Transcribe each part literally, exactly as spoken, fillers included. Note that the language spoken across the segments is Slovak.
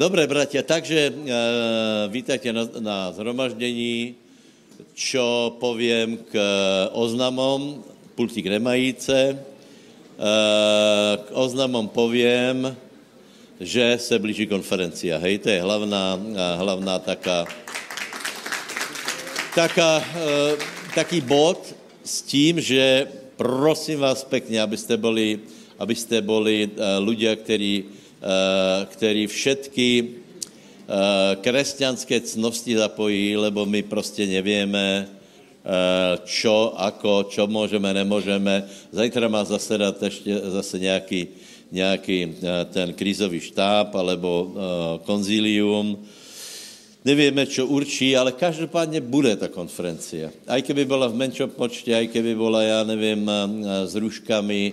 Dobre, bratia, takže e, vítajte na, na zhromaždení, čo poviem k oznamom, pultík nemajíce. E, k oznamom poviem, že se blíží konferencia, hej, to je hlavná, hlavná taká, taká e, taký bod s tím, že prosím vás pekne, aby ste boli, aby ste boli e, ľudia, ktorí který všetky kresťanské cnosti zapojí, lebo my prostě nevíme, čo, ako, čo můžeme, nemůžeme. Zajtra má zasedat ještě zase nějaký, nějaký ten krízový štáb alebo konzílium. Nevíme, čo určí, ale každopádně bude ta konferencia. Aj keby byla v menšom počte, aj keby byla, já nevím, s ruškami,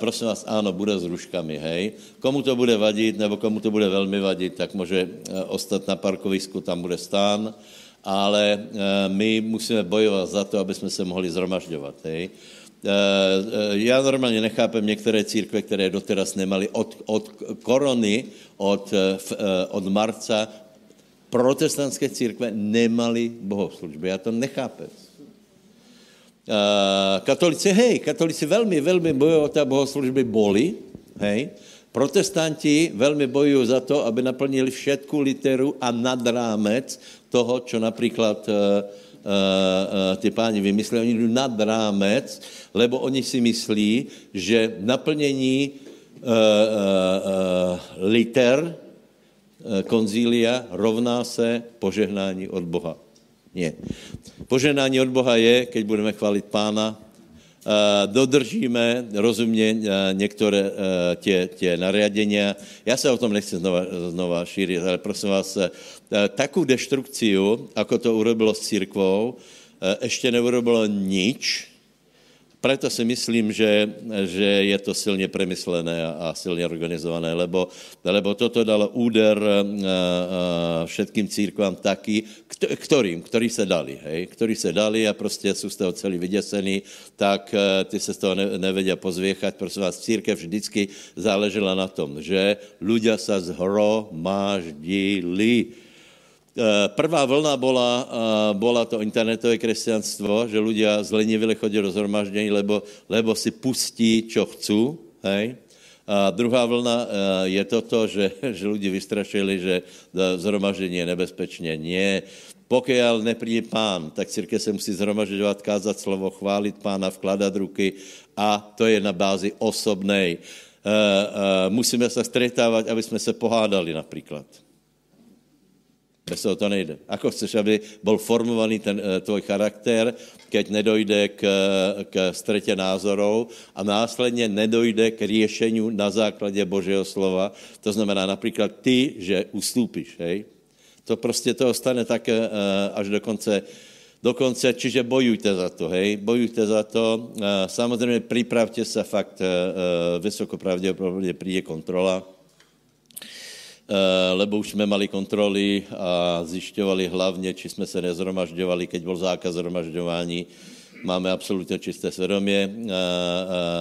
prosím vás, áno, bude s ruškami, hej. Komu to bude vadit, nebo komu to bude velmi vadit, tak může ostat na parkovisku, tam bude stán, ale my musíme bojovat za to, aby jsme se mohli zhromažďovat, hej. Já normálně nechápem některé církve, které doteraz nemali od, od korony, od, od marca, protestantské církve nemali bohoslužby. Já to nechápem. Katolíci, hej, katolíci velmi, velmi bojují o té bohoslužby, boli, hej. Protestanti velmi bojují za to, aby naplnili všetku literu a nad rámec toho, čo například uh, uh, ty páni vymysleli. Oni jdou nad rámec, lebo oni si myslí, že naplnění uh, uh, uh, liter konzília rovná se požehnání od Boha. Nie. Požehnání od Boha je, keď budeme chválit Pána, dodržíme rozumně některé tě, tě nariadenia. Já se o tom nechci znova, znova šířit, ale prosím vás, takovou deštrukciu, jako to urobilo s církvou, ještě neurobilo nič. Preto si myslím, že, že je to silně premyslené a silně organizované, lebo, lebo toto dalo úder všetkým církvám taky, kterým, který se dali, hej, který se dali a prostě jsou z toho celý vyděsený, tak ty se z toho ne, nevedia pozvěchať, prosím vás, církev vždycky záležela na tom, že ľudia sa zhromaždili. Prvá vlna bola, bola to internetové kresťanstvo, že ľudia zlenivili chodili do zhromaždení, lebo, lebo si pustí, čo chcú. Hej? A druhá vlna je toto, že, že ľudí vystrašili, že zhromaždenie je nebezpečné. Nie. Pokiaľ nepríde Pán, tak církev se musí zhromažďovať, kázať slovo, chválit Pána, vkladať ruky a to je na bázi osobnej. Musíme sa stretávať, aby sme sa pohádali napríklad. Bez toho to nejde. Ako chceš, aby bol formovaný ten tvoj charakter, keď nedojde k, k stretě názorov a následně nedojde k riešeniu na základě Božího slova. To znamená například ty, že ustúpiš, hej. To prostě to ostane tak až do konce, do konce, čiže bojujte za to, hej. Bojujte za to. Samozřejmě pripravte se fakt, vysoko pravděpodobně príde kontrola. Lebo už jsme mali kontroly a zjišťovali hlavně, či jsme se nezhromažďovali, keď byl zákaz zhromažďování. Máme absolutně čisté svědomí,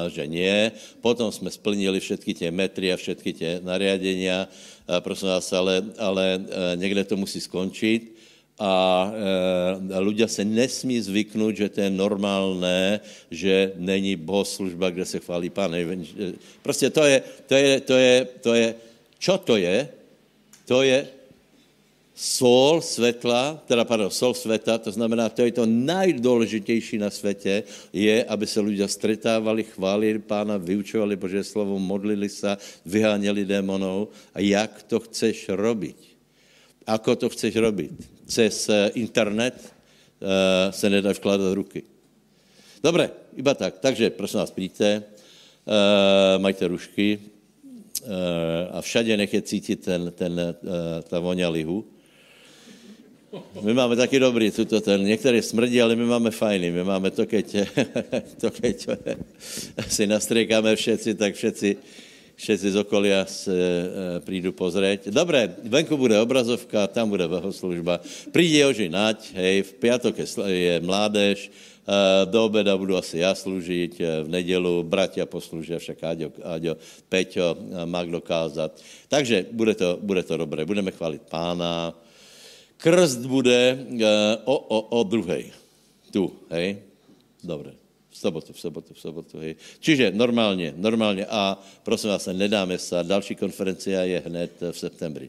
že nie. Potom jsme splnili všetky tie metry a všetky tie nariadenia, prosím vás, ale, ale někde to musí skončit. A e, ľudia se nesmí zvyknout, že to je normálné, že není bohoslužba, kde se chválí Pán. Prostě to je, to je, to je, to je čo to je? To je sol svetla, teda pardon, sol sveta, to znamená, to je to najdôležitejší na svete, je, aby sa ľudia stretávali, chválili Pána, vyučovali Božie slovo, modlili sa, vyháňali démonov. A jak to chceš robiť? Ako to chceš robiť? Cez internet uh, se nedá vkladať ruky. Dobre, iba tak. Takže, prosím vás, príďte, uh, majte rušky, a všade nech je cítit ten, ten, ta voňa lihu. My máme taky dobrý, tuto ten, některé smrdí, ale my máme fajný, my máme to, keď, to, keď si nastrikáme všetci, tak všetci, všetci z okolia se prídu pozrieť. Dobre, venku bude obrazovka, tam bude bohoslužba. Príde ožinať, hej, v piatok je mládež, do obeda budú asi ja slúžiť, v nedelu bratia poslúžia, však Áďo, Áďo Peťo má kdo kázať. Takže bude to, bude to dobré, budeme chváliť pána. Krst bude o, o, o druhej. Tu, hej? Dobre. V sobotu, v sobotu, v sobotu, hej. Čiže normálne, normálne. A prosím vás, nedáme sa. Další konferencia je hned v septembri.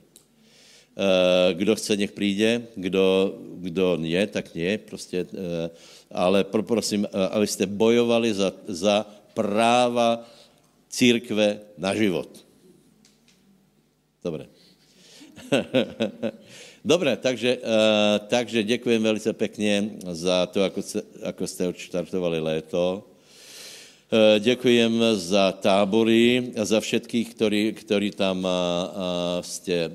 Kdo chce, nech príde, kdo, kdo nie, tak nie, prostě, ale prosím, aby ste bojovali za, za práva církve na život. Dobre. Dobre, takže, takže děkujem velice pekne za to, ako, ako ste odštartovali léto. Děkujem za tábory, za všetkých, ktorí, ktorí tam a, a, ste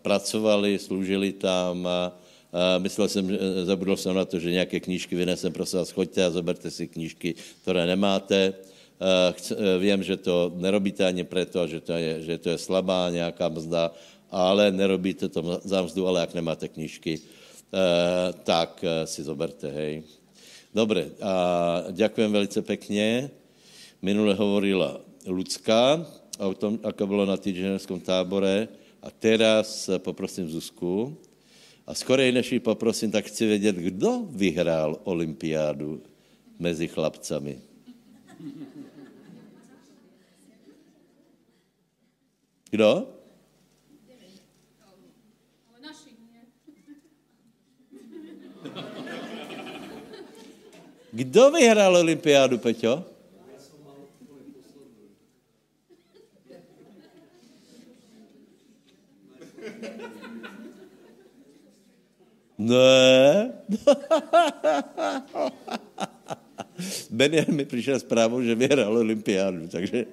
pracovali, slúžili tam. A, a myslel som, zabudol som na to, že nejaké knížky vynesem, prosím vás, choďte a zoberte si knížky, ktoré nemáte. A, chc, a viem, že to nerobíte ani preto, že to je, že to je slabá nejaká mzda, ale nerobíte to za mzdu, ale ak nemáte knížky, a, tak si zoberte, hej. Dobre, a ďakujem velice pekne. Minule hovorila Lucka o tom, ako bolo na týždňovskom tábore. A teraz poprosím Zuzku. A skorej než ji poprosím, tak chci vedieť, kdo vyhrál olympiádu mezi chlapcami. Kdo? Naši, nie. Kdo vyhrál olympiádu, Peťo? Ne. Benjamin mi prišiel správou, že vyhral olympiádu, takže...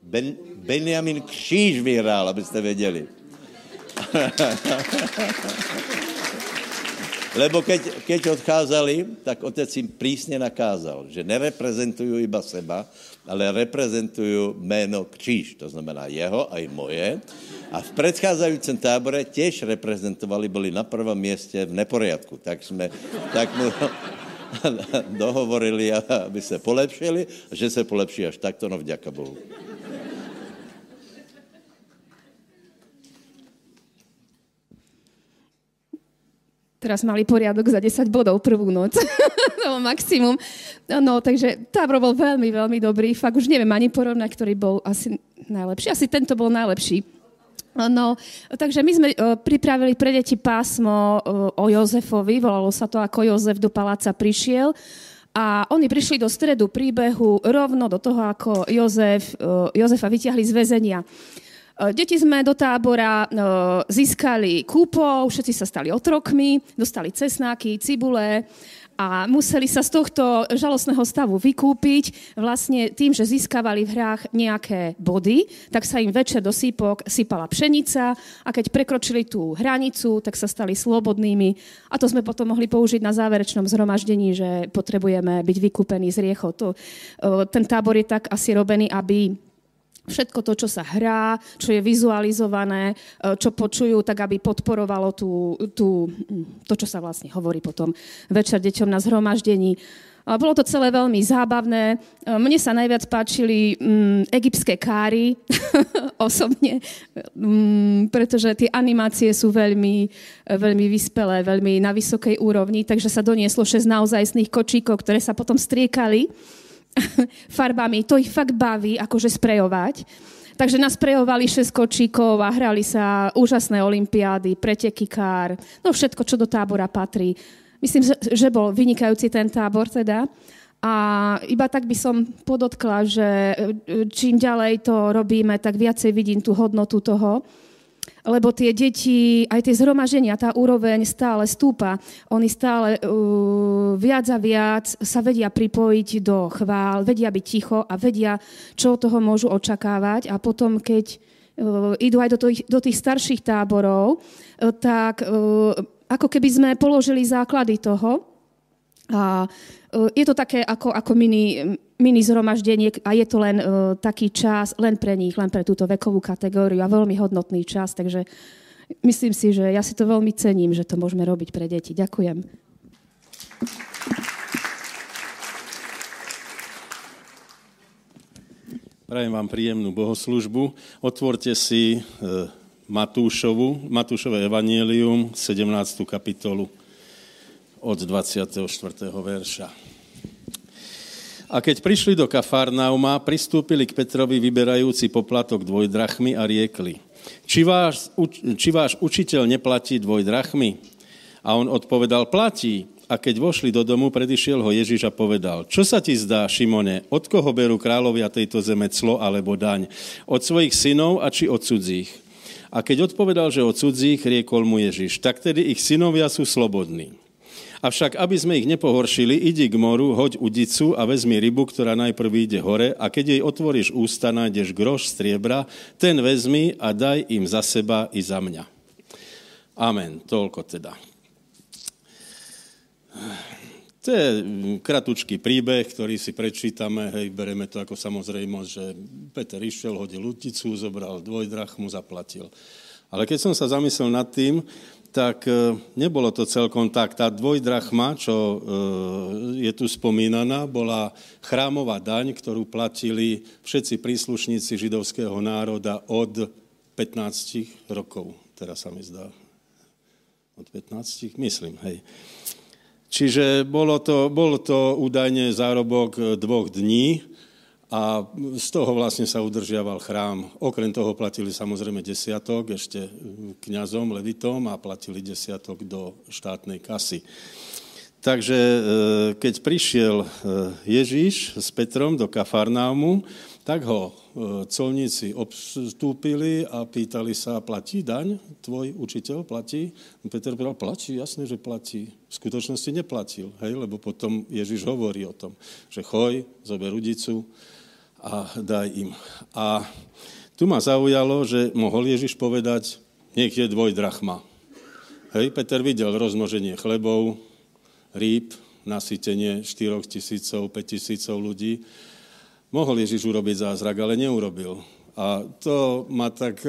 Ben, Benjamin Kříž vyhrál, abyste věděli. Lebo keď, keď odcházali, tak otec im prísne nakázal, že nereprezentujú iba seba, ale reprezentujú meno Kříž, to znamená jeho aj moje. A v predchádzajúcem tábore tiež reprezentovali, boli na prvom mieste v neporiadku. Tak sme tak mu dohovorili, aby sa polepšili, že sa polepší až takto, no vďaka Bohu. Teraz mali poriadok za desať bodov prvú noc. To maximum. No, takže tábor bol veľmi, veľmi dobrý. Fakt už neviem ani porovnať, ktorý bol asi najlepší. Asi tento bol najlepší. No, takže my sme pripravili pre deti pásmo o Jozefovi. Volalo sa to, ako Jozef do paláca prišiel. A oni prišli do stredu príbehu rovno do toho, ako Jozef, Jozefa vyťahli z väzenia. Deti sme do tábora získali kúpov, všetci sa stali otrokmi, dostali cesnáky, cibule a museli sa z tohto žalostného stavu vykúpiť. Vlastne tým, že získavali v hrách nejaké body, tak sa im večer do sípok sypala pšenica a keď prekročili tú hranicu, tak sa stali slobodnými. A to sme potom mohli použiť na záverečnom zhromaždení, že potrebujeme byť vykúpení z riechov. To, ten tábor je tak asi robený, aby... Všetko to, čo sa hrá, čo je vizualizované, čo počujú, tak aby podporovalo tú, tú, to, čo sa vlastne hovorí potom večer deťom na zhromaždení. Bolo to celé veľmi zábavné. Mne sa najviac páčili mm, egyptské káry, osobne, mm, pretože tie animácie sú veľmi, veľmi vyspelé, veľmi na vysokej úrovni, takže sa donieslo šesť naozajstných kočíkov, ktoré sa potom striekali farbami. To ich fakt baví, akože sprejovať. Takže nás sprejovali šesť kočíkov a hrali sa úžasné olympiády, preteky kár, no všetko, čo do tábora patrí. Myslím, že bol vynikajúci ten tábor teda. A iba tak by som podotkla, že čím ďalej to robíme, tak viacej vidím tú hodnotu toho, lebo tie deti, aj tie zhromaženia, tá úroveň stále stúpa. Oni stále uh, viac a viac sa vedia pripojiť do chvál, vedia byť ticho a vedia, čo od toho môžu očakávať. A potom, keď uh, idú aj do tých, do tých starších táborov, uh, tak uh, ako keby sme položili základy toho, A je to také ako, ako mini, mini zhromaždenie a je to len uh, taký čas, len pre nich, len pre túto vekovú kategóriu a veľmi hodnotný čas. Takže myslím si, že ja si to veľmi cením, že to môžeme robiť pre deti. Ďakujem. Prajem vám príjemnú bohoslužbu. Otvorte si uh, Matúšovu, Matúšové evanjelium, sedemnástu kapitolu. Od dvadsiateho štvrtého verša. A keď prišli do Kafarnauma, pristúpili k Petrovi vyberajúci poplatok dvojdrachmy a riekli: Či váš, či váš učiteľ neplatí dvojdrachmy? A on odpovedal: Platí. A keď vošli do domu, predišiel ho Ježiš a povedal: Čo sa ti zdá, Šimone, od koho berú kráľovia tejto zeme clo alebo daň? Od svojich synov a či od cudzích? A keď odpovedal, že od cudzích, riekol mu Ježiš: Tak tedy ich synovia sú slobodní. Avšak, aby sme ich nepohoršili, idi k moru, hoď udicu a vezmi rybu, ktorá najprv ide hore, a keď jej otvoríš ústa, nájdeš groš striebra, ten vezmi a daj im za seba i za mňa. Amen. Toľko teda. To je kratučký príbeh, ktorý si prečítame, hej, bereme to ako samozrejmosť, že Peter išiel, hodil udicu, zobral dvojdrachmu, zaplatil. Ale keď som sa zamyslel nad tým, tak nebolo to celkom tak. Tá dvojdrachma, čo je tu spomínaná, bola chrámová daň, ktorú platili všetci príslušníci židovského národa od pätnástich rokov. Teraz sa mi zdá. Od pätnástich? Myslím, hej. Čiže bolo to, bol to údajne zárobok dvoch dní a z toho vlastne sa udržiaval chrám. Okrem toho platili samozrejme desiatok ešte kňazom, levitom a platili desiatok do štátnej kasy. Takže keď prišiel Ježiš s Petrom do Kafarnaumu, tak ho colníci obstúpili a pýtali sa: Platí daň? Tvoj učiteľ platí? Peter povedal: Platí, jasne, že platí. V skutočnosti neplatil, hej? Lebo potom Ježiš hovorí o tom, že choď, zober udicu a daj im. A tu ma zaujalo, že mohol Ježiš povedať: Nech je dvojdrachma. Hej, Peter videl rozmnoženie chlebov, rýb, nasytenie štyroch tisícov, päť tisícov ľudí. Mohol Ježiš urobiť zázrak, ale neurobil. A to ma tak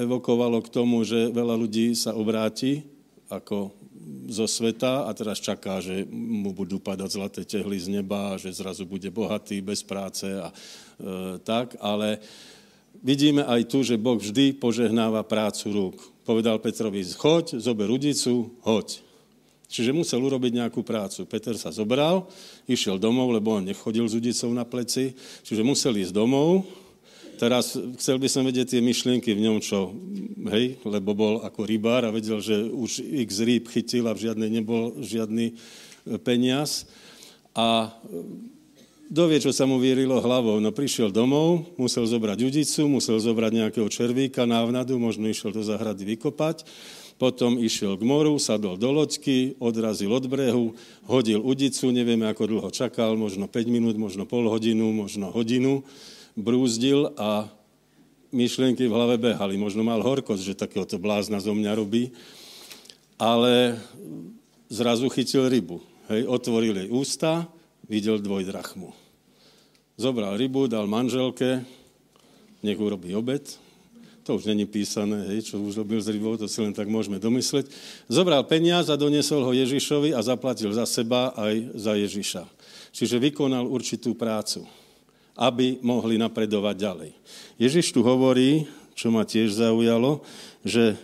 evokovalo k tomu, že veľa ľudí sa obráti ako zo sveta a teraz čaká, že mu budú padať zlaté tehly z neba, že zrazu bude bohatý, bez práce a e, tak, ale vidíme aj tu, že Boh vždy požehnáva prácu rúk. Povedal Petrovi: Choď, zober udicu, hoď. Čiže musel urobiť nejakú prácu. Peter sa zobral, išiel domov, lebo on nechodil s udicou na pleci, čiže musel ísť domov. Teraz chcel by som vedieť tie myšlienky v ňom, čo, hej, lebo bol ako rybár a vedel, že už x rýb chytil a v žiadnej nebol žiadny peniaz. A dovie, čo sa mu vyrilo hlavou. No prišiel domov, musel zobrať udicu, musel zobrať nejakého červíka, návnadu, možno išiel do zahrady vykopať. Potom išiel k moru, sadol do loďky, odrazil od brehu, hodil udicu, nevieme, ako dlho čakal, možno päť minút, možno pol hodinu, možno hodinu. Brúzdil a myšlienky v hlave behali. Možno mal horkosť, že takéhoto blázna zo mňa robí, ale zrazu chytil rybu. Hej, otvoril jej ústa, videl dvojdrachmu. Zobral rybu, dal manželke, nech urobí obed. To už není písané, hej, čo už robil s rybou, to si len tak môžeme domysleť. Zobral peniaz a doniesol ho Ježišovi a zaplatil za seba aj za Ježiša. Čiže vykonal určitú prácu, aby mohli napredovať ďalej. Ježiš tu hovorí, čo ma tiež zaujalo, že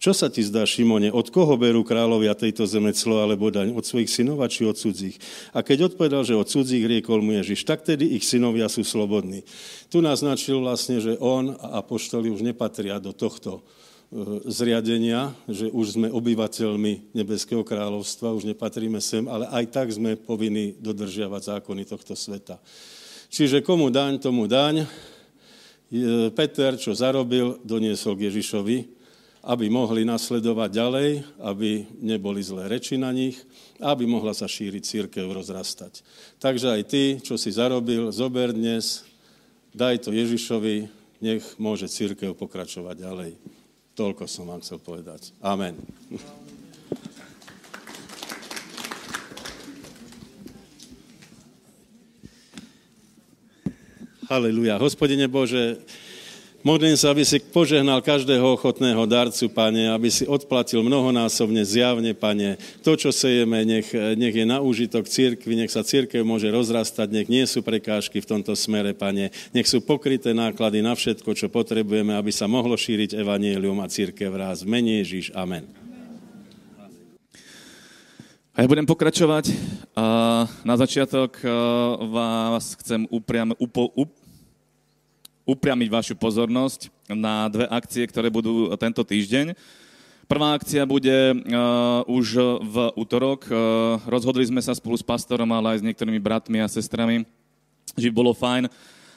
čo sa ti zdá, Šimone, od koho berú kráľovia tejto zeme clo alebo daň? Od svojich synov či od cudzích? A keď odpovedal, že od cudzích, riekol mu Ježiš: Tak tedy ich synovia sú slobodní. Tu naznačil vlastne, že on a apoštoli už nepatria do tohto zriadenia, že už sme obyvateľmi Nebeského kráľovstva, už nepatríme sem, ale aj tak sme povinni dodržiavať zákony tohto sveta. Čiže komu daň, tomu daň. Peter, čo zarobil, doniesol k Ježišovi, aby mohli nasledovať ďalej, aby neboli zlé reči na nich, aby mohla sa šíriť cirkev, rozrastať. Takže aj ty, čo si zarobil, zober dnes, daj to Ježišovi, nech môže cirkev pokračovať ďalej. Toľko som vám chcel povedať. Amen. Halelujá. Hospodine Bože, modlím sa, aby si požehnal každého ochotného darcu, Pane, aby si odplatil mnohonásobne, zjavne, Pane. To, čo sejeme, nech, nech je na úžitok cirkvi, nech sa cirkev môže rozrastať, nech nie sú prekážky v tomto smere, Pane. Nech sú pokryté náklady na všetko, čo potrebujeme, aby sa mohlo šíriť evanjelium a cirkev raz. V mene Ježiš, amen. A ja budem pokračovať. Na začiatok vás chcem upriam, upo, up, upriamiť vašu pozornosť na dve akcie, ktoré budú tento týždeň. Prvá akcia bude uh, už v utorok. Uh, rozhodli sme sa spolu s pastorom, ale aj s niektorými bratmi a sestrami, že bolo fajn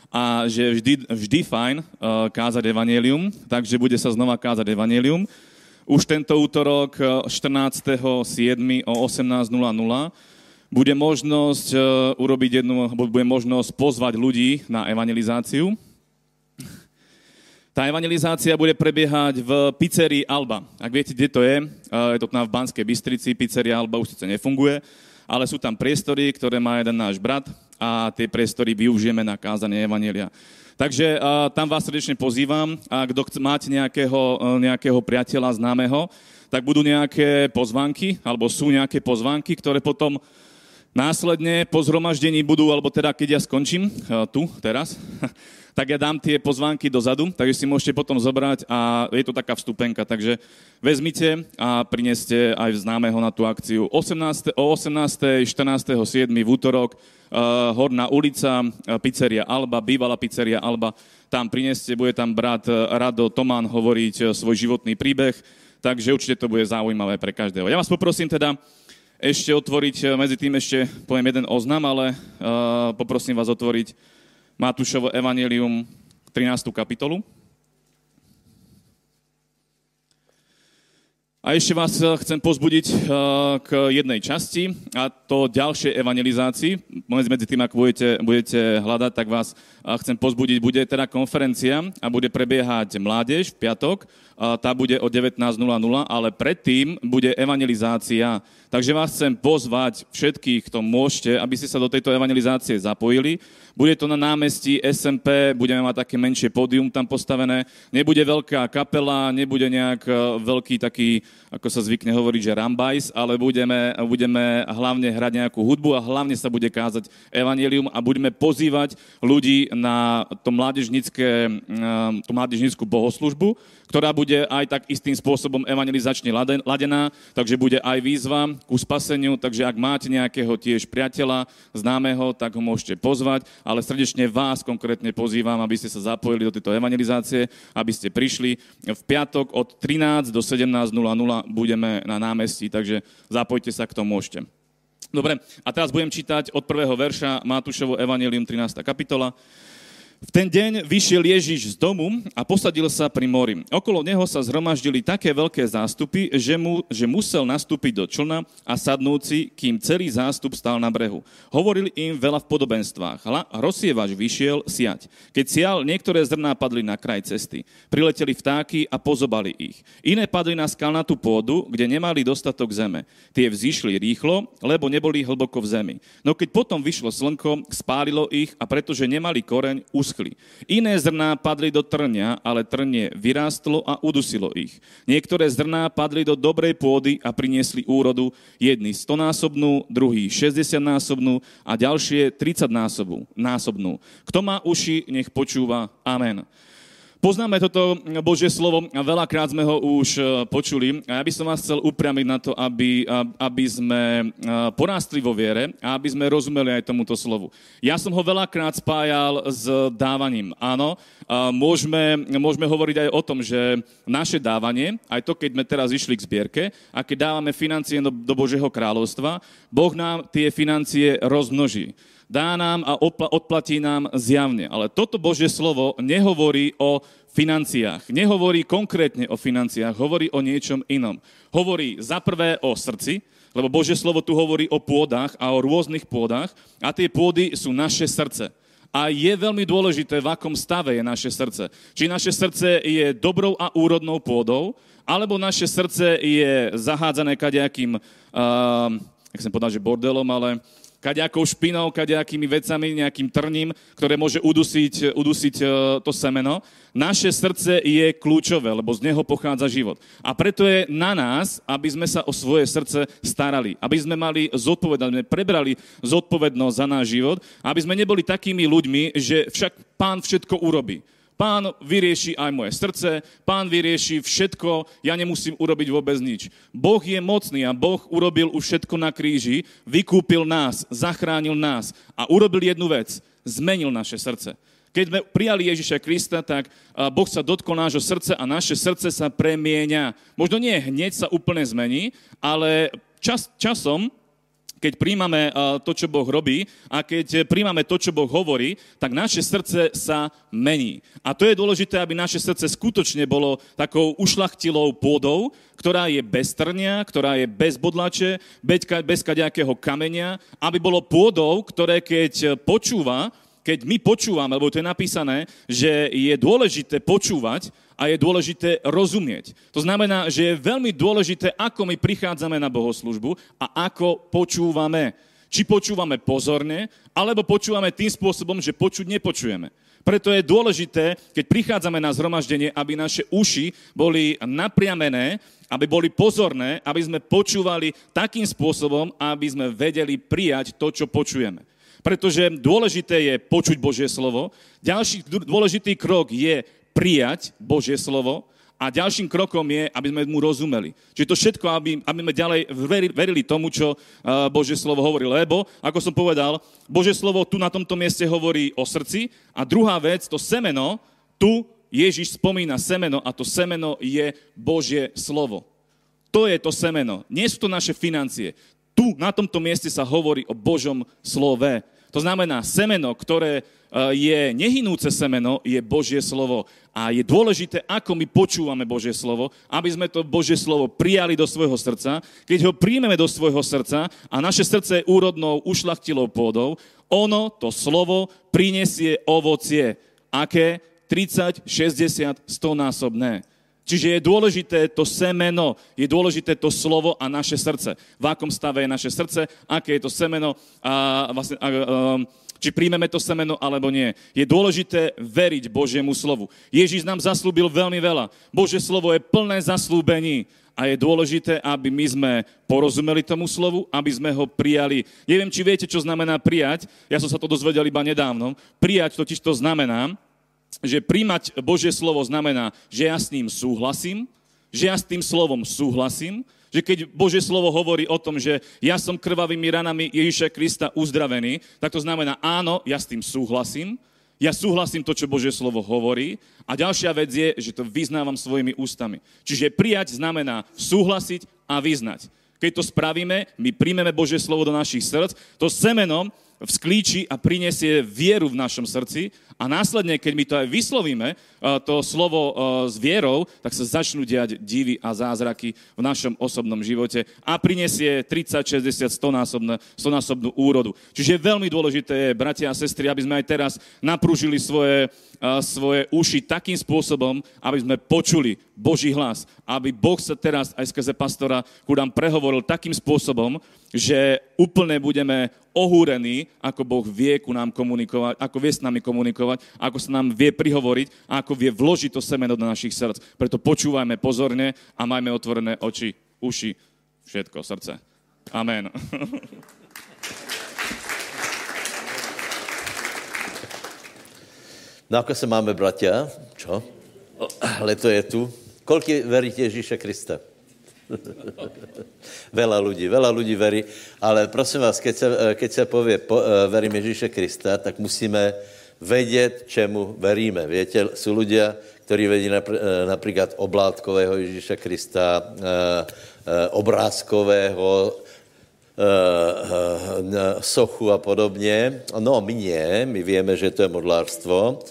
a že je vždy, vždy fajn uh, kázať evanjelium, takže bude sa znova kázať evanjelium. Už tento utorok štrnásteho siedmeho o osemnásť nula nula bude možnosť uh, urobiť jednu, bude možnosť pozvať ľudí na evangelizáciu. Tá evangelizácia bude prebiehať v pizzerii Alba. Ak viete, kde to je, je to tam v Banskej Bystrici, pizzeria Alba už sice nefunguje, ale sú tam priestory, ktoré má jeden náš brat a tie priestory využijeme na kázanie evanjelia. Takže tam vás srdečne pozývam a kto máte nejakého, nejakého priateľa známeho, tak budú nejaké pozvanky, alebo sú nejaké pozvanky, ktoré potom následne po zhromaždení budú, alebo teda keď ja skončím tu, teraz, tak ja dám tie pozvánky dozadu, takže si môžete potom zobrať a je to taká vstupenka, takže vezmite a prineste aj známeho na tú akciu. osemnásteho, o osemnástej, štrnásteho siedmeho v útorok, uh, Horná ulica, pizzeria Alba, bývalá pizzeria Alba, tam prineste, bude tam brat Rado Tomán hovoriť svoj životný príbeh, takže určite to bude zaujímavé pre každého. Ja vás poprosím teda ešte otvoriť, medzi tým ešte poviem jeden oznam, ale uh, poprosím vás otvoriť Matúšovo evanjelium, trinástu kapitolu. A ešte vás chcem pozbudiť k jednej časti, a to ďalšej evangelizácii. Medzi tým, ak budete, budete hľadať, tak vás chcem pozbudiť. Bude teda konferencia a bude prebiehať mládež v piatok. Tá bude o devätnásť nula nula, ale predtým bude evangelizácia. Takže vás chcem pozvať všetkých, kto môžete, aby ste sa do tejto evangelizácie zapojili. Bude to na námestí es em pé, budeme mať také menšie pódium tam postavené. Nebude veľká kapela, nebude nejak veľký taký, ako sa zvykne hovoriť, že rambajs, ale budeme, budeme hlavne hrať nejakú hudbu a hlavne sa bude kázať evanjelium a budeme pozývať ľudí na to mládežnické, tú mládežnickú bohoslužbu, ktorá bude aj tak istým spôsobom evangelizačne ladená, takže bude aj výzva ku spaseniu, takže ak máte nejakého tiež priateľa, známeho, tak ho môžete pozvať, ale srdečne vás konkrétne pozývam, aby ste sa zapojili do tejto evangelizácie, aby ste prišli v piatok od trinásť do sedemnásť nula nula budeme na námestí, takže zapojte sa, kto môžete. Dobre, a teraz budem čítať od prvého verša Matúšovo evanjelium, trinásta kapitola. V ten deň vyšiel Ježiš z domu a posadil sa pri mori. Okolo neho sa zhromaždili také veľké zástupy, že, mu, že musel nastúpiť do člna a sadnúť si, kým celý zástup stál na brehu. Hovoril im veľa v podobenstvách. Hla, rozsievač vyšiel siať. Keď sial, niektoré zrná padli na kraj cesty. Prileteli vtáky a pozobali ich. Iné padli na skalnatú pôdu, kde nemali dostatok zeme. Tie vzišli rýchlo, lebo neboli hlboko v zemi. No keď potom vyšlo slnko, spálilo ich a pretože nemali koreň, uschli. Iné zrná padli do trnia, ale trnie vyrástlo a udusilo ich. Niektoré zrná padli do dobrej pôdy a priniesli úrodu, jedni stonásobnú, druhý šesťdesiatnásobnú a ďalšie tridsaťnásobnú. Kto má uši, nech počúva. Amen. Poznáme toto Božie slovo a veľakrát sme ho už počuli. A ja by som vás chcel upriamiť na to, aby, aby sme porastli vo viere a aby sme rozumeli aj tomuto slovu. Ja som ho veľakrát spájal s dávaním. Áno, môžeme, môžeme hovoriť aj o tom, že naše dávanie, aj to, keď sme teraz išli k zbierke a keď dávame financie do, do Božieho kráľovstva, Boh nám tie financie rozmnoží. Dá nám a odplatí nám zjavne. Ale toto Božie slovo nehovorí o financiách. Nehovorí konkrétne o financiách, hovorí o niečom inom. Hovorí za prvé o srdci, lebo Božie slovo tu hovorí o pôdach a o rôznych pôdach a tie pôdy sú naše srdce. A je veľmi dôležité, v akom stave je naše srdce. Či naše srdce je dobrou a úrodnou pôdou, alebo naše srdce je zahádzané kadejakým, uh, jak som povedal, že bordelom, ale kadejakou špinou, kadejakými vecami, nejakým trním, ktoré môže udusiť, udusiť to semeno. Naše srdce je kľúčové, lebo z neho pochádza život. A preto je na nás, aby sme sa o svoje srdce starali, aby sme mali zodpovednosť, prebrali zodpovednosť za náš život, aby sme neboli takými ľuďmi, že však Pán všetko urobí. Pán vyrieši aj moje srdce, Pán vyrieši všetko, ja nemusím urobiť vôbec nič. Boh je mocný a Boh urobil už všetko na kríži, vykúpil nás, zachránil nás a urobil jednu vec, zmenil naše srdce. Keď sme prijali Ježiša Krista, tak Boh sa dotkol nášho srdca a naše srdce sa premieňa. Možno nie hneď sa úplne zmení, ale čas, časom, keď príjmame to, čo Boh robí a keď príjmame to, čo Boh hovorí, tak naše srdce sa mení. A to je dôležité, aby naše srdce skutočne bolo takou ušlachtilou pôdou, ktorá je bez trnia, ktorá je bez bodlače, bez kadejakého kamenia, aby bolo pôdou, ktoré keď počúva, keď my počúvame, lebo to je napísané, že je dôležité počúvať a je dôležité rozumieť. To znamená, že je veľmi dôležité, ako my prichádzame na bohoslužbu a ako počúvame. Či počúvame pozorne, alebo počúvame tým spôsobom, že počuť nepočujeme. Preto je dôležité, keď prichádzame na zhromaždenie, aby naše uši boli napriamené, aby boli pozorné, aby sme počúvali takým spôsobom, aby sme vedeli prijať to, čo počujeme. Pretože dôležité je počuť Božie slovo. Ďalší dôležitý krok je prijať Božie slovo a ďalším krokom je, aby sme mu rozumeli. Čiže to všetko, aby, aby sme ďalej verili tomu, čo Božie slovo hovorí. Lebo, ako som povedal, Božie slovo tu na tomto mieste hovorí o srdci a druhá vec, to semeno, tu Ježiš spomína semeno a to semeno je Božie slovo. To je to semeno. Nie sú to naše financie. Tu, na tomto mieste sa hovorí o Božom slove. To znamená, semeno, ktoré je nehynúce semeno, je Božie slovo. A je dôležité, ako my počúvame Božie slovo, aby sme to Božie slovo prijali do svojho srdca. Keď ho príjmeme do svojho srdca a naše srdce je úrodnou, ušlachtilou pôdou, ono, to slovo, prinesie ovocie. Aké? tridsať, šesťdesiat, stonásobné. Čiže je dôležité to semeno, je dôležité to slovo a naše srdce. V akom stave je naše srdce, aké je to semeno, a vlastne, a, a, či príjmeme to semeno alebo nie. Je dôležité veriť Božiemu slovu. Ježíš nám zaslúbil veľmi veľa. Božie slovo je plné zaslúbení. A je dôležité, aby my sme porozumeli tomu slovu, aby sme ho prijali. Neviem, či viete, čo znamená prijať. Ja som sa to dozvedel iba nedávno. Prijať totiž to znamená, že príjmať Božie slovo znamená, že ja s ním súhlasím, že ja s tým slovom súhlasím, že keď Božie slovo hovorí o tom, že ja som krvavými ranami Ježiša Krista uzdravený, tak to znamená áno, ja s tým súhlasím, ja súhlasím to, čo Božie slovo hovorí a ďalšia vec je, že to vyznávam svojimi ústami. Čiže prijať znamená súhlasiť a vyznať. Keď to spravíme, my príjmeme Božie slovo do našich srdc, to semenom vzklíči a prinesie vieru v našom srdci a následne, keď my to aj vyslovíme, to slovo s vierou, tak sa začnú diať divy a zázraky v našom osobnom živote a prinesie tridsať, šesťdesiat, stonásobnú úrodu. Čiže veľmi dôležité je, bratia a sestry, aby sme aj teraz napružili svoje, svoje uši takým spôsobom, aby sme počuli Boží hlas, aby Boh sa teraz aj skrze pastora ku nám prehovoril takým spôsobom, že úplne budeme ohúrení, ako Boh vie ku nám komunikovať, ako vie s nami komunikovať, ako sa nám vie prihovoriť a ako vie vložiť to semeno do našich srdc. Preto počúvajme pozorne a majme otvorené oči, uši, všetko, srdce. Amen. No ako sa máme, bratia? Čo? Leto je tu. Koľko veríte Ježíša Krista? Veľa ľudí, veľa ľudí verí, ale prosím vás, keď sa, keď sa povie po, verím Ježíše Krista, tak musíme vedieť, čemu veríme. Viete, sú ľudia, ktorí vedí napr- napríklad oblátkového Ježíša Krista, obrázkového, sochu a podobne. No, my nie, my vieme, že to je modlárstvo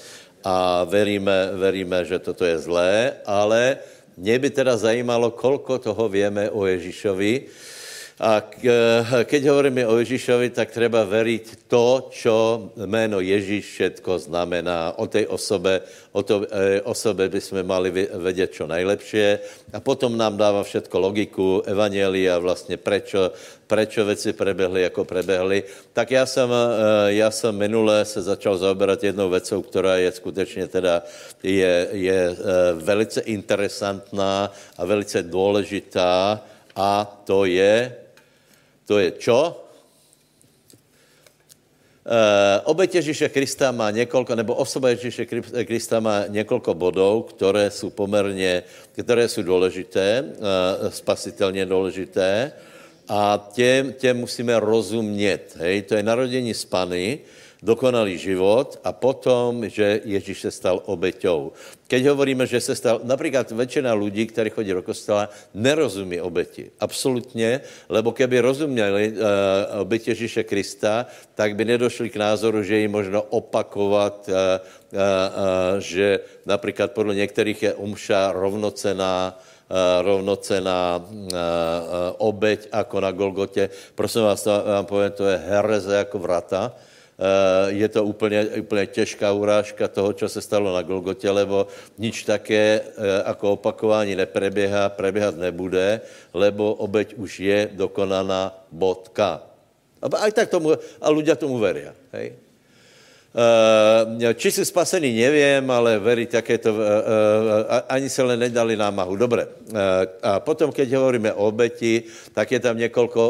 a veríme, veríme, že toto je zlé, ale mne by teda zajímalo, koľko toho vieme o Ježišovi, A keď hovoríme o Ježišovi, tak treba veriť to, čo meno Ježiš všetko znamená. O tej osobe, o tej osobe by sme mali vedieť čo najlepšie. A potom nám dáva všetko logiku, evanjelia, vlastne prečo, prečo veci prebehli, ako prebehli. Tak ja som, ja som minule sa začal zaoberať jednou vecou, ktorá je skutečne teda je, je velice interesantná a velice dôležitá. A to je... To je čo? E, obeť Ježíše Krista má niekoľko, nebo osoba Ježíše Krista má niekoľko bodov, ktoré sú pomerne, ktoré sú dôležité, e, spasiteľne dôležité a tie, tie musíme rozumieť. Hej? To je narodenie z Panny, dokonalý život a potom, že Ježíš sa stal obeťou. Keď hovoríme, že sa stal... Napríklad väčšina ľudí, ktorí chodí do kostola, nerozumí obeti. Absolutne, lebo keby rozumeli uh, obeti Ježíša Krista, tak by nedošli k názoru, že je možno opakovať, uh, uh, uh, že napríklad podľa niektorých je umša rovnocená rovnocená obeť ako na Golgote. Prosím vás, to vám poviem, to je hereze ako vrata. Je to úplne, úplne ťažká urážka toho, čo sa stalo na Golgote, lebo nič také ako opakovanie neprebieha, prebiehať nebude, lebo obeť už je dokonaná bodka. Aj tak tomu, a ľudia tomu veria, hej? Či sú spasení, neviem, ale verí takéto, ani sa len nedali námahu. Dobre. A potom, keď hovoríme o obeti, tak je tam niekoľko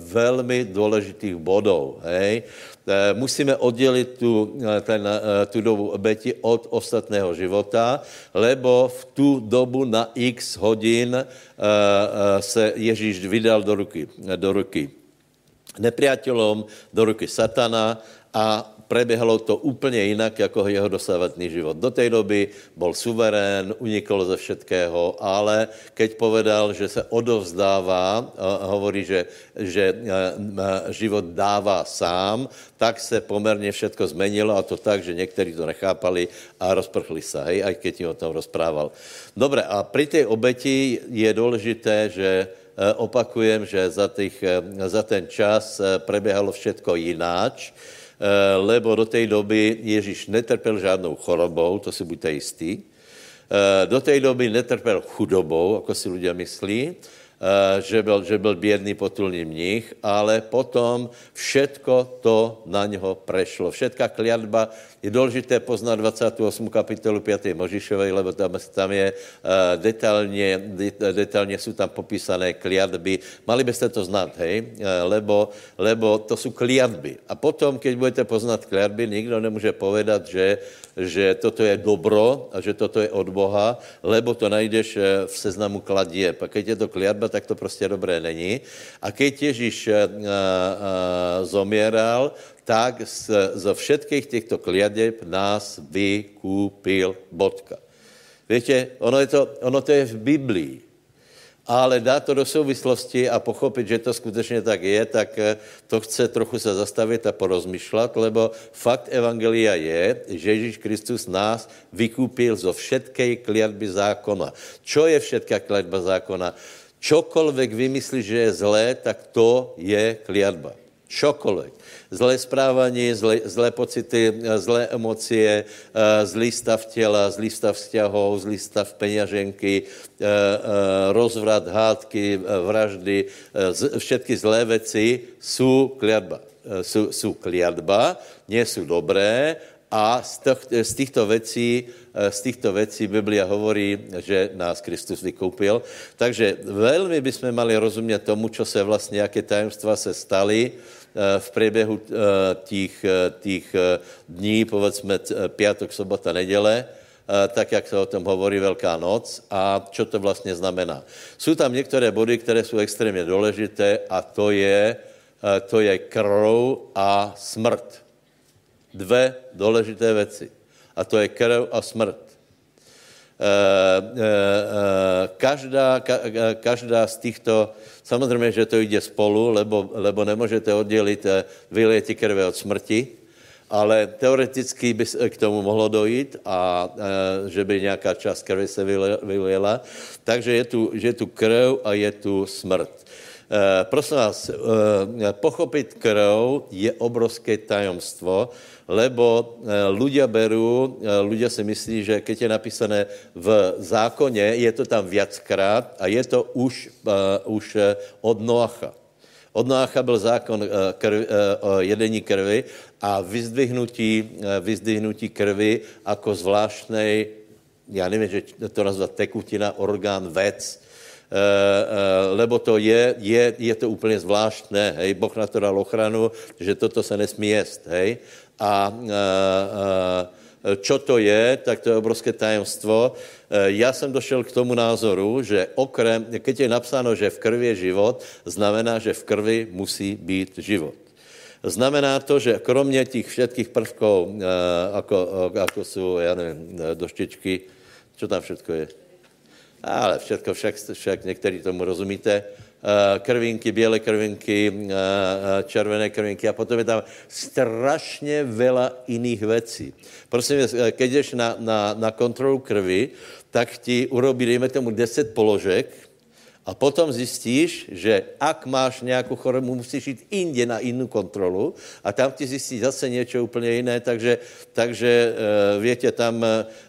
veľmi dôležitých bodov. Hej. Musíme oddeliť tú, ten, tú dobu obeti od ostatného života, lebo v tú dobu na x hodín sa Ježíš vydal do ruky, do ruky nepriateľom, do ruky satana a prebiehalo to úplne inak, ako jeho dosávatný život. Do tej doby bol suverén, unikol ze všetkého, ale keď povedal, že sa odovzdáva, hovorí, že, že život dává sám, tak sa pomerne všetko zmenilo a to tak, že niektorí to nechápali a rozprchli sa, hej, aj keď im o tom rozprával. Dobre, a pri tej obeti je dôležité, že opakujem, že za, tých, za ten čas prebiehalo všetko ináč, lebo do tej doby Ježíš netrpel žádnou chorobou, to si buďte istí. Do tej doby netrpel chudobou, ako si ľudia myslí, že byl, že byl biedný potulný mních, ale potom všetko to na něho prešlo. Všetká kliatba, je dôležité poznať dvadsiatu ôsmu kapitolu piatej Mojžišovej, lebo tam, tam je detailně, detailně jsou tam popísané kliatby. Mali byste to znát, hej? Lebo, lebo to jsou kliatby. A potom, keď budete poznat kliatby, nikdo nemůže povedat, že, že toto je dobro a že toto je od Boha, lebo to najdeš v seznamu kladieb. A keď je to kliatba, tak to prostě dobré není. A keď Ježíš uh, uh, zomieral, tak z, zo všetkých těchto kliadeb nás vykúpil bodka. Víte, ono, je to, ono to je v Biblii, ale dá to do souvislosti a pochopit, že to skutečně tak je, tak to chce trochu se zastavit a porozmýšľat, lebo fakt evangelia je, že Ježíš Kristus nás vykúpil zo všetkej kliatby zákona. Čo je všetká kliatba zákona? Čokoľvek vymyslíš, že je zlé, tak to je kliatba. Čokoľvek. Zlé správanie, zlé, zlé pocity, zlé emócie, zlý stav tela, zlý stav vzťahov, zlý stav peňaženky, rozvrat, hádky, vraždy, všetky zlé veci sú kliatba. Sú, sú kliatba, nie sú dobré a z týchto vecí z týchto vecí Biblia hovorí, že nás Kristus vykúpil. Takže veľmi by sme mali rozumieť tomu, čo sa vlastne, aké tajemstvá sa stali v priebehu tých, tých dní, povedzme piatok, sobota, nedele, tak, jak sa o tom hovorí Veľká noc a čo to vlastne znamená. Sú tam niektoré body, ktoré sú extrémne dôležité a to je, to je krv a smrt. Dve dôležité veci. A to je krv a smrt. E, e, e, každá, ka, každá z týchto, samozrejme, že to ide spolu, lebo, lebo nemôžete oddeliť vylieti krve od smrti, ale teoreticky by k tomu mohlo dojít a e, že by nejaká časť krve sa vyliela. Takže je tu, je tu krv a je tu smrt. Prosím vás, pochopiť krv je obrovské tajomstvo, lebo ľudia berú, ľudia si myslí, že keď je napísané v zákone, je to tam viackrát a je to už, už od Noacha. Od Noacha byl zákon krvi, o jedení krvi a vyzdvihnutí, vyzdvihnutí krvi jako zvláštnej, já nevím, že to nazvat tekutina, orgán, vec, E, e, lebo to je, je, je to úplně zvláštné, hej, Boh na to dal ochranu, že toto se nesmí jest, hej, a e, e, čo to je, tak to je obrovské tajemstvo. E, já jsem došel k tomu názoru, že okrem, keď je napsáno, že v krvi je život, znamená, že v krvi musí být život. Znamená to, že kromě těch všetkých prvků, e, jako, jako jsou, já nevím, doštičky, čo tam všetko je? Ale všetko, však, však některý tomu rozumíte, krvinky, bělé krvinky, červené krvinky a potom je tam strašně veľa jiných věcí. Prosím, keď jdeš na, na, na kontrolu krvi, tak ti urobí, dejme tomu, deset položek a potom zjistíš, že ak máš nějakou chorobu, musíš jít jinde na jinou kontrolu a tam ti zjistí zase něco úplně jiné, takže, takže větě tam,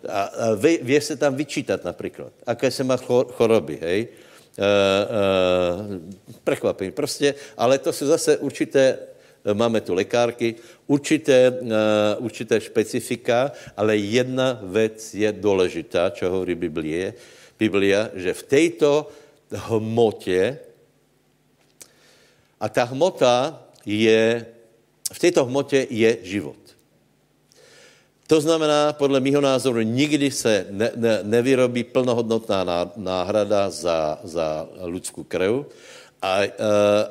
a, a vě, vě se tam vyčítat například, aké se má choroby, hej. E, e, prekvapení prostě, ale to jsou zase určité, máme tu lekárky, určité, e, určité špecifika, ale jedna věc je důležitá, čo hovorí Biblie, Biblia, že v této hmotě. A ta hmota je, v této hmotě je život. To znamená, podle mýho názoru, nikdy se ne, ne, nevyrobí plnohodnotná náhrada za, za lidskou krev a,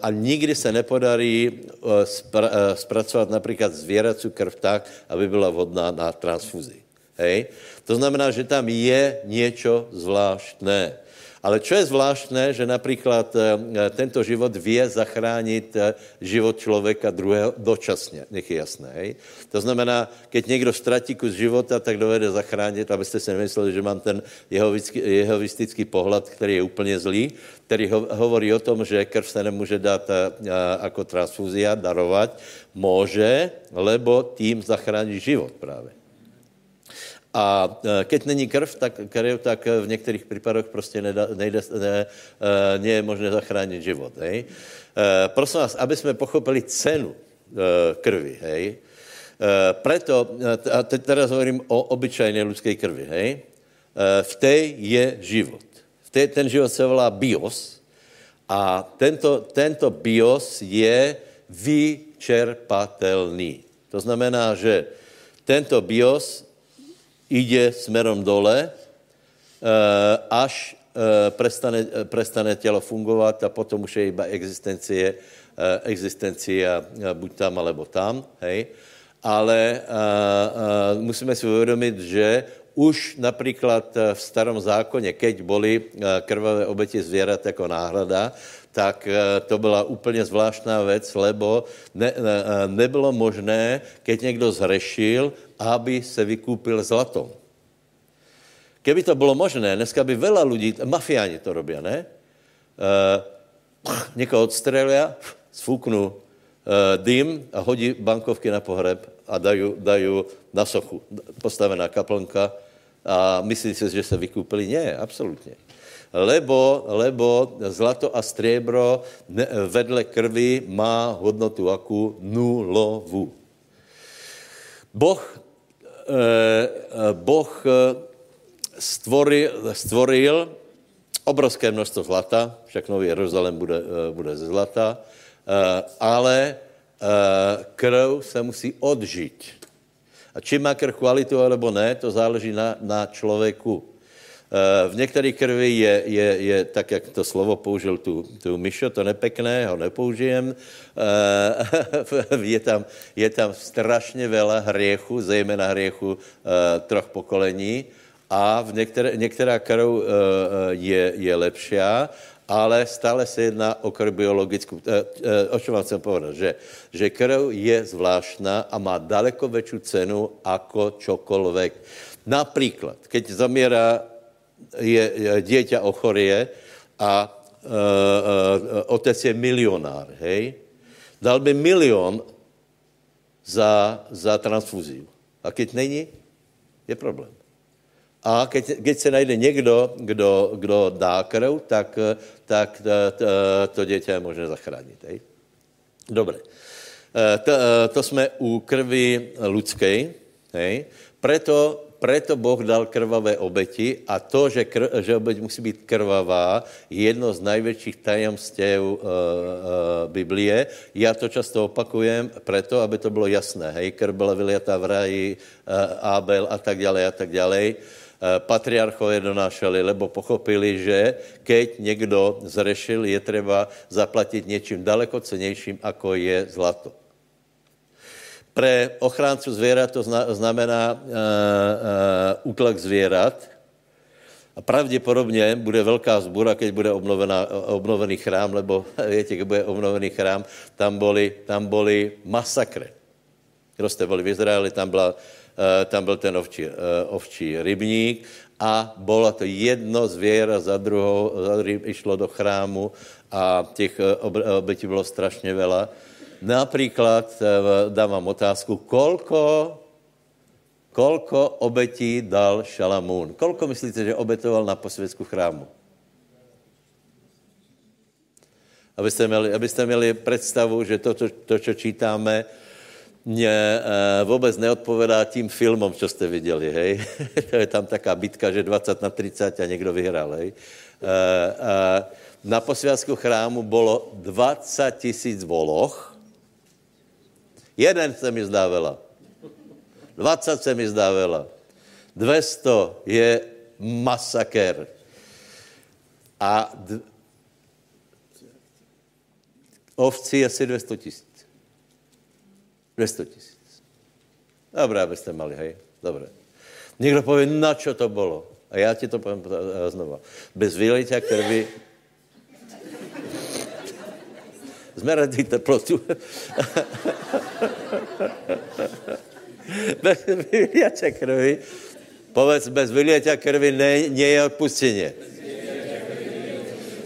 a nikdy se nepodarí spra, zpracovat například zvěrací krv tak, aby byla vhodná na transfuzi. Hej? To znamená, že tam je něco zvláštné. Ale čo je zvláštné, že napríklad tento život vie zachrániť život človeka druhého dočasne, nech je jasné. Hej? To znamená, keď niekto stratí kus života, tak dovede zachrániť, aby ste si nemysleli, že mám ten jehovistický pohľad, ktorý je úplne zlý, ktorý ho- hovorí o tom, že krv sa nemôže dať a, a, ako transfúzia, darovať. Môže, lebo tým zachráni život práve. A keď není krv, tak, krev, tak v některých případech prostě nedá, nejde, ne, ne je možné zachránit život. Hej. Prosím vás, aby jsme pochopili cenu krvi. Hej. Preto, a teď teraz hovorím o obyčajné lidské krvi. Hej. V té je život. V té, ten život se volá bios a tento, tento bios je vyčerpatelný. To znamená, že tento bios ide smerom dole, až prestane, prestane tělo fungovat a potom už je iba existencie, existencia buď tam, alebo tam, hej. Ale a, a, musíme si uvědomit, že už například v starom zákoně, keď byly krvavé oběti zvěrat jako náhrada, tak to byla úplně zvláštná věc, lebo ne, ne, nebylo možné, keď někdo zhrešil, aby se vykúpil zlatom. Keby to bylo možné, dneska by veľa lidí, mafiáni to robí, ne? Někoho odstrelia, sfúknu dym a hodí bankovky na pohreb a dají dají na sochu, postavená kaplnka a myslí si, že se vykúpili? Ne, absolutně. Lebo, lebo zlato a striebro vedle krvi má hodnotu akú nulovú. Boh, eh, boh stvoril, stvoril obrovské množstvo zlata, však Nový Jeruzalém bude, bude ze zlata, eh, ale eh, krv se musí odžiť. A čím má krv kvalitu alebo ne, to záleží na, na člověku. V některé krvi je, je, je, tak jak to slovo použil tu, tu Mišo, to nepekné, ho nepoužijem, je tam, je tam strašně veľa hriechu, zejména hriechu troch pokolení a v některé, některá krv je, je lepšia, ale stále se jedná o krv biologickou. O čem vám chcem povedať? Že, že krv je zvláštna a má daleko väčšiu cenu ako čokoľvek. Například, keď zamiera je, je, dieťa ochorie a otec je milionár, hej? Dal by milión za, za transfúziu. A keď není, je problém. A keď, keď se najde někdo, kdo, kdo dá krv, tak, tak to dítě je možné zachránit. Hej? Dobre. To, to jsme u krvi ľudskej, hej? Preto Preto Boh dal krvavé obeti a to, že, kr- že obeť musí být krvavá, je jedno z největších tajemstiev e, e, Biblie. Já to často opakujem preto, aby to bylo jasné. Hej, krv byla vyliatá v raji, e, Ábel a tak ďalej a tak ďalej. E, patriarchové donášali, lebo pochopili, že keď někdo zrešil, je treba zaplatit něčím daleko cennějším, ako je zlato. Pre ochráncu zvierat to znamená uh, uh, útlak zvierat. A pravděpodobně bude velká zbura, keď bude obnovená, obnovený chrám, lebo viete, keď bude obnovený chrám, tam boli, tam boli masakre. Kdo ste boli v Izraeli, tam, byla, uh, tam byl ten ovčí, uh, ovčí rybník a bolo to jedno zviera za druhou, za druhým išlo do chrámu a těch obetí bylo strašně veľa. Napríklad, dám vám otázku, koľko, koľko obetí dal Šalamún? Koľko myslíte, že obetoval na posviecku chrámu? Aby ste mali, aby ste mali predstavu, že to, to, to čo čítame, ne, vôbec neodpovedá tým filmom, čo ste videli, hej? To je tam taká bitka, že dvadsať na tridsať a niekto vyhral, hej? A, a, na posviacku chrámu bolo dvadsať tisíc voloch. Jeden se mi zdá veľa. dvadsať se mi zdá veľa. dvesto je masakér. A d... ovci asi dvesto tisíc. dvesto tisíc. Dobre, aby ste mali, hej. Dobre. Niekto povie, na čo to bolo? A ja ti to poviem znova. Bez vylitia krvi sme radí teplotu. Bez vylietia krvi. Povedz, bez vylietia krvi nie, nie je odpustenie.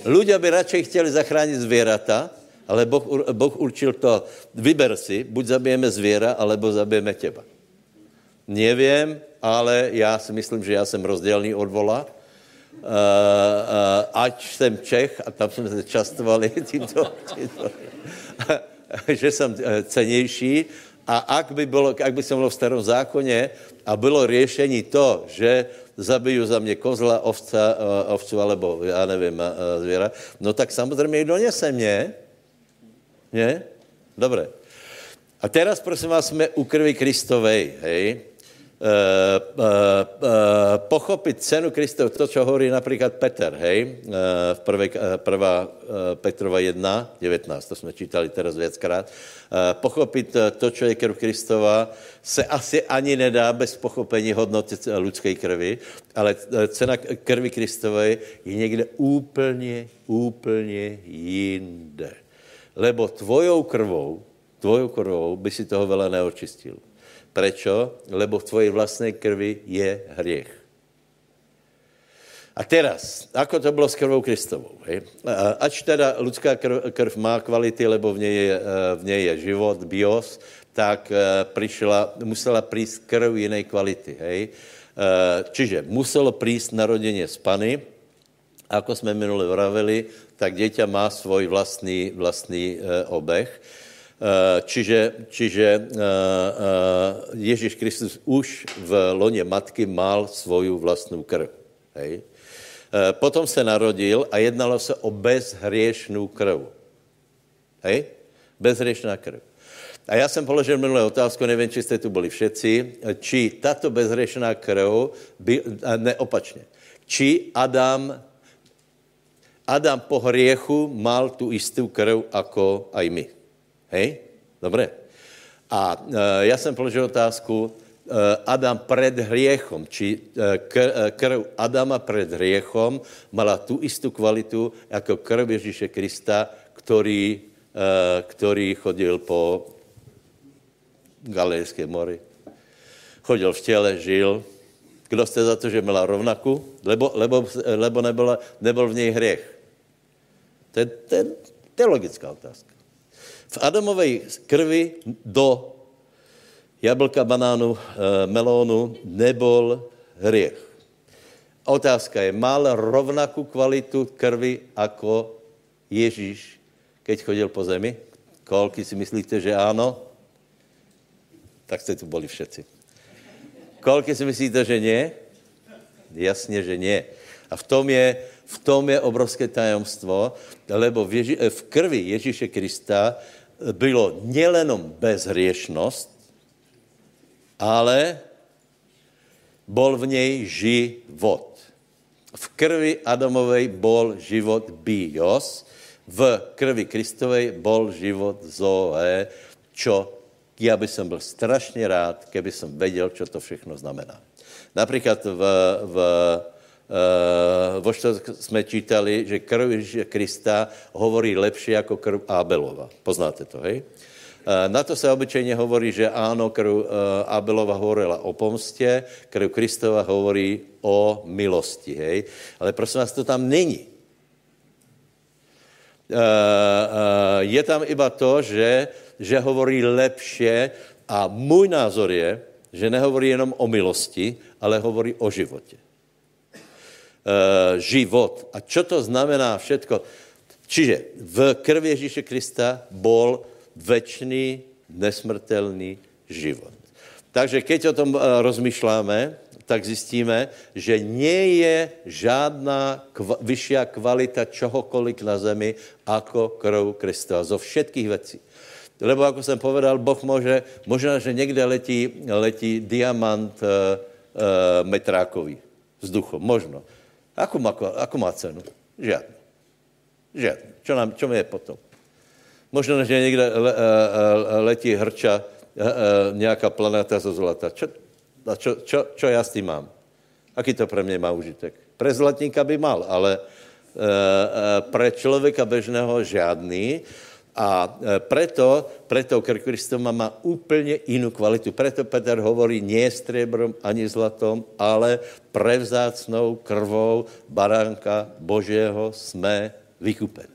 Ľudia by radšej chteli zachrániť zvieratá, ale boh, boh určil to. Vyber si, buď zabijeme zviera, alebo zabijeme teba. Neviem, ale ja si myslím, že ja som rozdielný od vola. Uh, uh, ať jsem Čech a tam jsme se častovali títo, títo, že jsem cenější a ak by, bylo, ak by som bol v starom zákoně a bylo riešení to, že zabiju za mě kozla, ovca, uh, ovcu alebo já nevím, uh, zvěra, no tak samozřejmě donese mě. Ne? Dobré. A teraz prosím vás jsme u krvi Kristovej, hej? Uh, uh, uh, pochopiť cenu Kristov, to, čo hovorí napríklad Peter, hej, uh, prvé, uh, prvá uh, Petrova jedna devätnásť, to sme čítali teraz viackrát, uh, pochopiť to, čo je krv Kristova, se asi ani nedá bez pochopení hodnoty ľudskej krvi, ale cena krvi Kristovej je niekde úplne, úplne jinde. Lebo tvojou krvou, tvojou krvou by si toho veľa neočistil. Prečo? Lebo v tvojej vlastnej krvi je hriech. A teraz, ako to bolo s krvou Kristovou? Hej? Ač teda ľudská krv, krv má kvality, lebo v nej je, v nej je život, bios, tak prišla, musela prísť krv inej kvality. Hej? Čiže muselo prísť narodenie z Panny. Ako sme minule vraveli, tak dieťa má svoj vlastný, vlastný obeh. Čiže, čiže Ježíš Kristus už v lone matky mal svoju vlastnú krv. Hej. Potom sa narodil a jednalo sa o bezhriešnú krv. Hej? Bezhriešná krv. A ja som položil minulé otázku, neviem, či ste tu boli všetci, či táto bezhriešná krv, by, ne, opačne, či Adam, Adam po hriechu mal tú istú krv ako aj my. Hej? Dobre. A e, ja som položil otázku e, Adam pred hriechom. Či e, krv Adama pred hriechom mala tú istú kvalitu ako krv Ježíše Krista, ktorý, e, ktorý chodil po Galilejskej mori. Chodil v tele, žil. Kdo ste za to, že mala rovnakú? Lebo, lebo, lebo nebola, nebol v nej hriech. To je, to je teologická otázka. V Adamovej krvi do jablka, banánu, melónu nebol hriech. Otázka je, mal rovnakú kvalitu krvi ako Ježíš, keď chodil po zemi? Koľky si myslíte, že áno? Tak ste tu boli všetci. Koľky si myslíte, že nie? Jasne, že nie. A v tom je, v tom je obrovské tajomstvo, lebo v, Ježi- v krvi Ježíše Krista bylo nielenom bezhriešnosť, ale bol v nej život. V krvi Adamovej bol život bios, v krvi Kristovej bol život zoe, čo ja by som bol strašne rád, keby som vedel, čo to všechno znamená. Napríklad v, v, vo čo sme čítali, že krv Krista hovorí lepšie ako krv Abelova. Poznáte to, hej? Na to sa obyčejne hovorí, že áno, krv Abelova hovorila o pomste, krv Kristova hovorí o milosti, hej? Ale prosím vás, to tam není. Je tam iba to, že že hovorí lepšie a můj názor je, že nehovorí jenom o milosti, ale hovorí o životě. E, život. A čo to znamená všetko? Čiže v krvi Ježíše Krista bol večný, nesmrtelný život. Takže keď o tom rozmýšľame, tak zjistíme, že nie je žádná kva, vyššia kvalita čohokoliv na zemi ako krv Krista. Zo všetkých vecí. Lebo, ako som povedal, Boh môže, možná, že niekde letí, letí diamant e, e, metrákový vzduchom. Možno. Akú má, akú má cenu? Žiadnu. Žiadnu. Čo, nám, čo mi je potom? Možno, že niekde le, e, letí hrča, e, e, nejaká planéta zo zlata. Čo, čo, čo, čo ja s tým mám? Aký to pre mňa má užitek? Pre zlatníka by mal, ale e, e, pre človeka bežného žiadny. A preto, preto krv Kristova má úplne inú kvalitu. Preto Peter hovorí nie striebrom ani zlatom, ale prevzácnou krvou baránka Božieho sme vykúpení.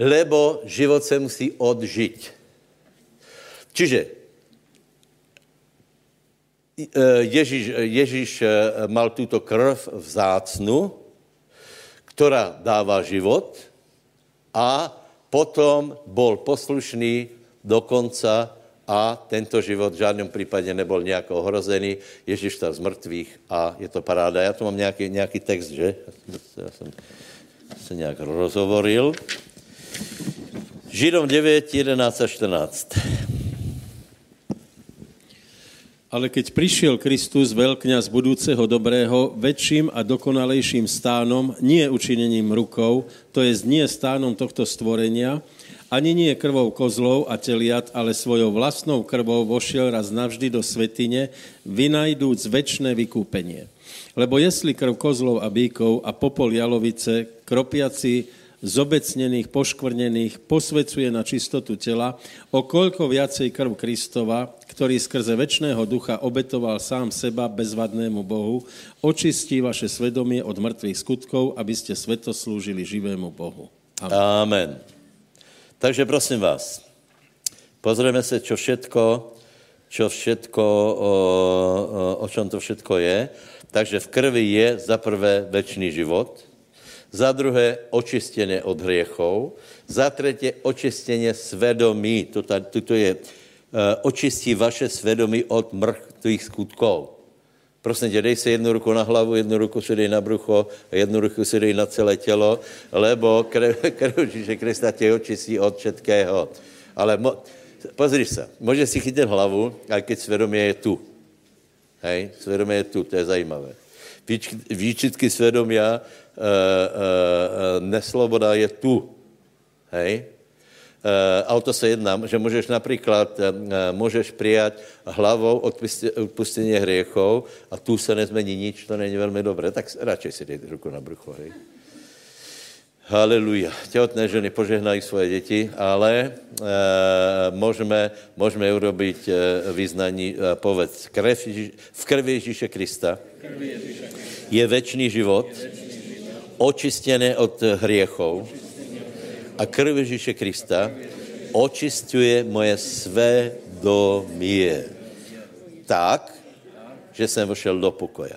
Lebo život se musí odžiť. Čiže Ježíš, Ježíš mal túto krv vzácnu, ktorá dáva život a potom bol poslušný do konca a tento život v žádném prípadě nebol nejako ohrozený. Ježíš vstal z mrtvých a je to paráda. Já tu mám nějaký, nějaký text, že? Já jsem se nějak rozhovoril. Židom deväť, jedenásť a štrnásť. Ale keď prišiel Kristus, veľkňaz budúceho dobrého, väčším a dokonalejším stánom, nie učinením rukou, to je nie stánom tohto stvorenia, ani nie krvou kozlov a teliat, ale svojou vlastnou krvou vošiel raz navždy do svätyne, vynajdúc väčšie vykúpenie. Lebo jestli krv kozlov a bíkov a popol jalovice, kropiaci zobecnených, poškvrnených, posvecuje na čistotu tela, o koľko viacej krv Kristova, ktorý skrze večného ducha obetoval sám seba bezvadnému Bohu, očistí vaše svedomie od mŕtvych skutkov, aby ste sveto slúžili živému Bohu. Amen. Amen. Takže prosím vás, pozrieme sa, čo všetko, čo všetko o, o, o čom to všetko je. Takže v krvi je za prvé večný život, za druhé očistenie od hriechov, za tretie očistenie svedomí, tuto, tuto je e, očistí vaše svedomí od mŕtvych skutkov. Prosím te, dej si jednu ruku na hlavu, jednu ruku si dej na brucho, jednu ruku si dej na celé telo, lebo krv Ježíše Krista te očistí od všetkého. Ale mo, pozri sa, môže si chytiť hlavu, aj keď svedomie je tu. Hej, svedomie je tu, to je zajímavé. Výčitky svedomia, e, e, nesloboda je tu. Hej? E, a o to sa jedná, že môžeš napríklad, e, môžeš prijať hlavou odpustenie hriechov a tu sa nezmení nič, to není veľmi dobré. Tak radšej si dej ruku na brucho. Hej? Haleluja. Tehotné ženy požehnajú svoje deti, ale e, môžeme, môžeme urobiť e, vyznaní, e, povedz, krev, v krvi Ježíše Krista je večný život, očistené od hriechov a krv Ježíše Krista očistuje moje svedomie tak, že jsem vošel do pokoja.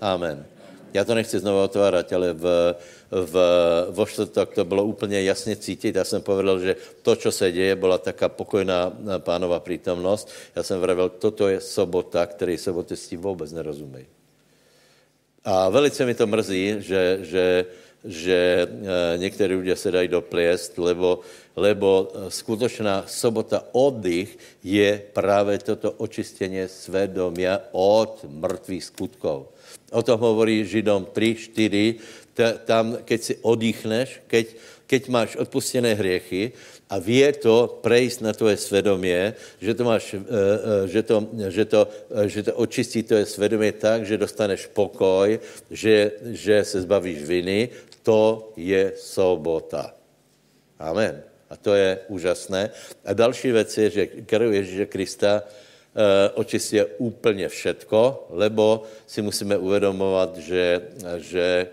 Amen. Já to nechci znovu otvárat, ale v, v, vo čtvrtok to bylo úplně jasně cítit. Já jsem povedal, že to, co se děje, byla taká pokojná pánova prítomnost. Já jsem vravel, toto je sobota, který sobotestí vůbec nerozumí. A velice mi to mrzí, že, že, že některé lidé se dají dopliest, lebo, lebo skutočná sobota oddych je právě toto očistění svědomia od mrtvých skutkov. O tom hovorí Židom tri štyri, t- tam, keď si odýchneš, keď, keď máš odpustené hriechy a vie to prejsť na tvoje svedomie, že to, máš, že to, že to, že to očistí tvoje svedomie tak, že dostaneš pokoj, že, že se zbavíš viny, to je sobota. Amen. A to je úžasné. A další věc je, že krv Ježíše Krista očistí úplně všetko, lebo si musíme uvědomovat, že, že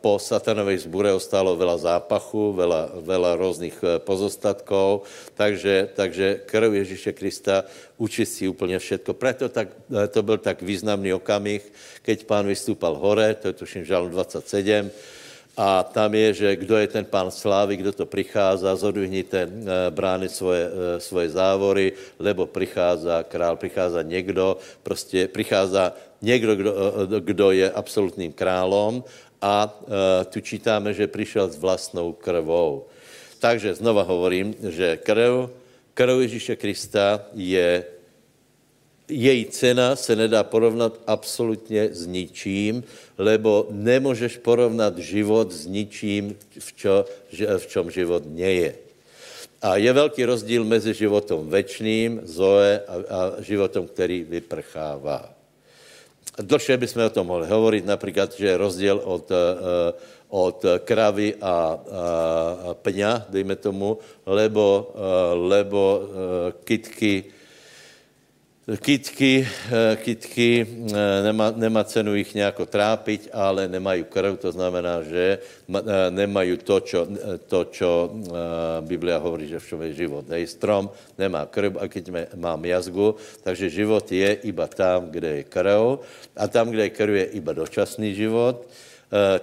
po satanovej zbure ostalo veľa zápachu, veľa, veľa rôznych pozostatkov, takže, takže krv Ježíše Krista učistí úplne všetko. Preto tak, to byl tak významný okamih, keď pán vystúpal hore, to je tuším žalm dvadsaťsedem, a tam je, že kdo je ten pán slávy, kdo to pricházá, zodvihněte brány svoje, svoje závory, lebo pricházá král, pricházá někdo, prostě pricházá někdo, kdo, kdo je absolutním králom a tu čítáme, že přišel s vlastnou krvou. Takže znova hovorím, že krv, krv Ježíše Krista je, její cena se nedá porovnat absolutně s ničím, lebo nemůžeš porovnat život s ničím, v, čo, v čom život neje. A je velký rozdíl mezi životom večným, zoe, a, a životom, který vyprchává. Dlhšie by sme o tom mohli hovoriť, napríklad, že je rozdiel od, od kravy a, a, a pňa, dejme tomu, lebo, lebo kytky Kytky, kytky nemá, nemá cenu ich nejako trápiť, ale nemajú krv, to znamená, že nemajú to, čo, to, čo Biblia hovorí, že v čom je život. Hej, strom nemá krv, a keď mám jazgu, takže život je iba tam, kde je krv, a tam, kde je krv, je iba dočasný život.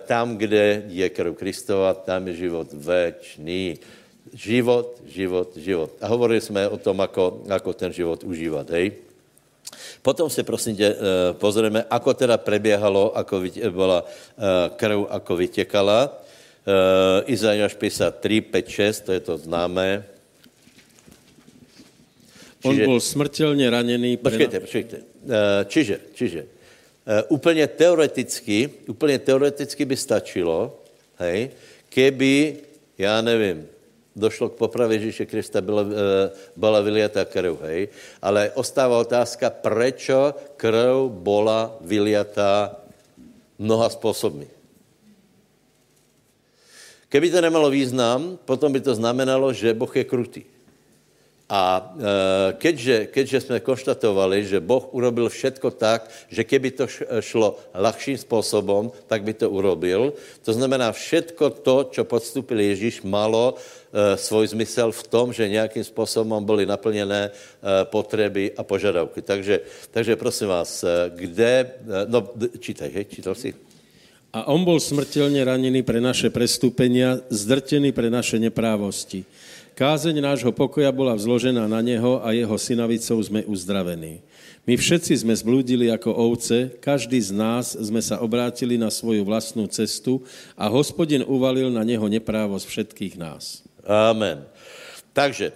Tam, kde je krv Kristova, tam je život večný. Život, život, život. A hovorili sme o tom, ako, ako ten život užívať, hej? Potom se, prosím tě, pozrieme, ako teda prebiehalo, ako bola krv, ako vytekala. Izaiáš päťdesiattri, päť, šesť, to je to známe. On čiže, bol smrteľne ranený. Pre... Počkejte, počkejte. Čiže, čiže, úplne teoreticky, úplne teoreticky by stačilo, hej, keby, ja nevím, došlo k popravě Ježíše Krista, byla, byla vyliatá krv, hej. Ale ostává otázka, prečo krv bola vyliatá mnoha spôsobmi. Keby to nemalo význam, potom by to znamenalo, že Boh je krutý. A keďže, keďže sme konštatovali, že Boh urobil všetko tak, že keby to šlo ľahším spôsobom, tak by to urobil. To znamená, všetko to, čo podstúpil Ježíš, malo svoj zmysel v tom, že nejakým spôsobom boli naplnené potreby a požiadavky. Takže, takže prosím vás, kde... No, čítaj, hej, čítal si? A on bol smrteľne ranený pre naše prestúpenia, zdrtený pre naše neprávosti. Kázeň nášho pokoja bola vzložená na neho a jeho synavicou sme uzdravení. My všetci sme zblúdili ako ovce, každý z nás sme sa obrátili na svoju vlastnú cestu a Hospodin uvalil na neho neprávosť všetkých nás. Amen. Takže, e,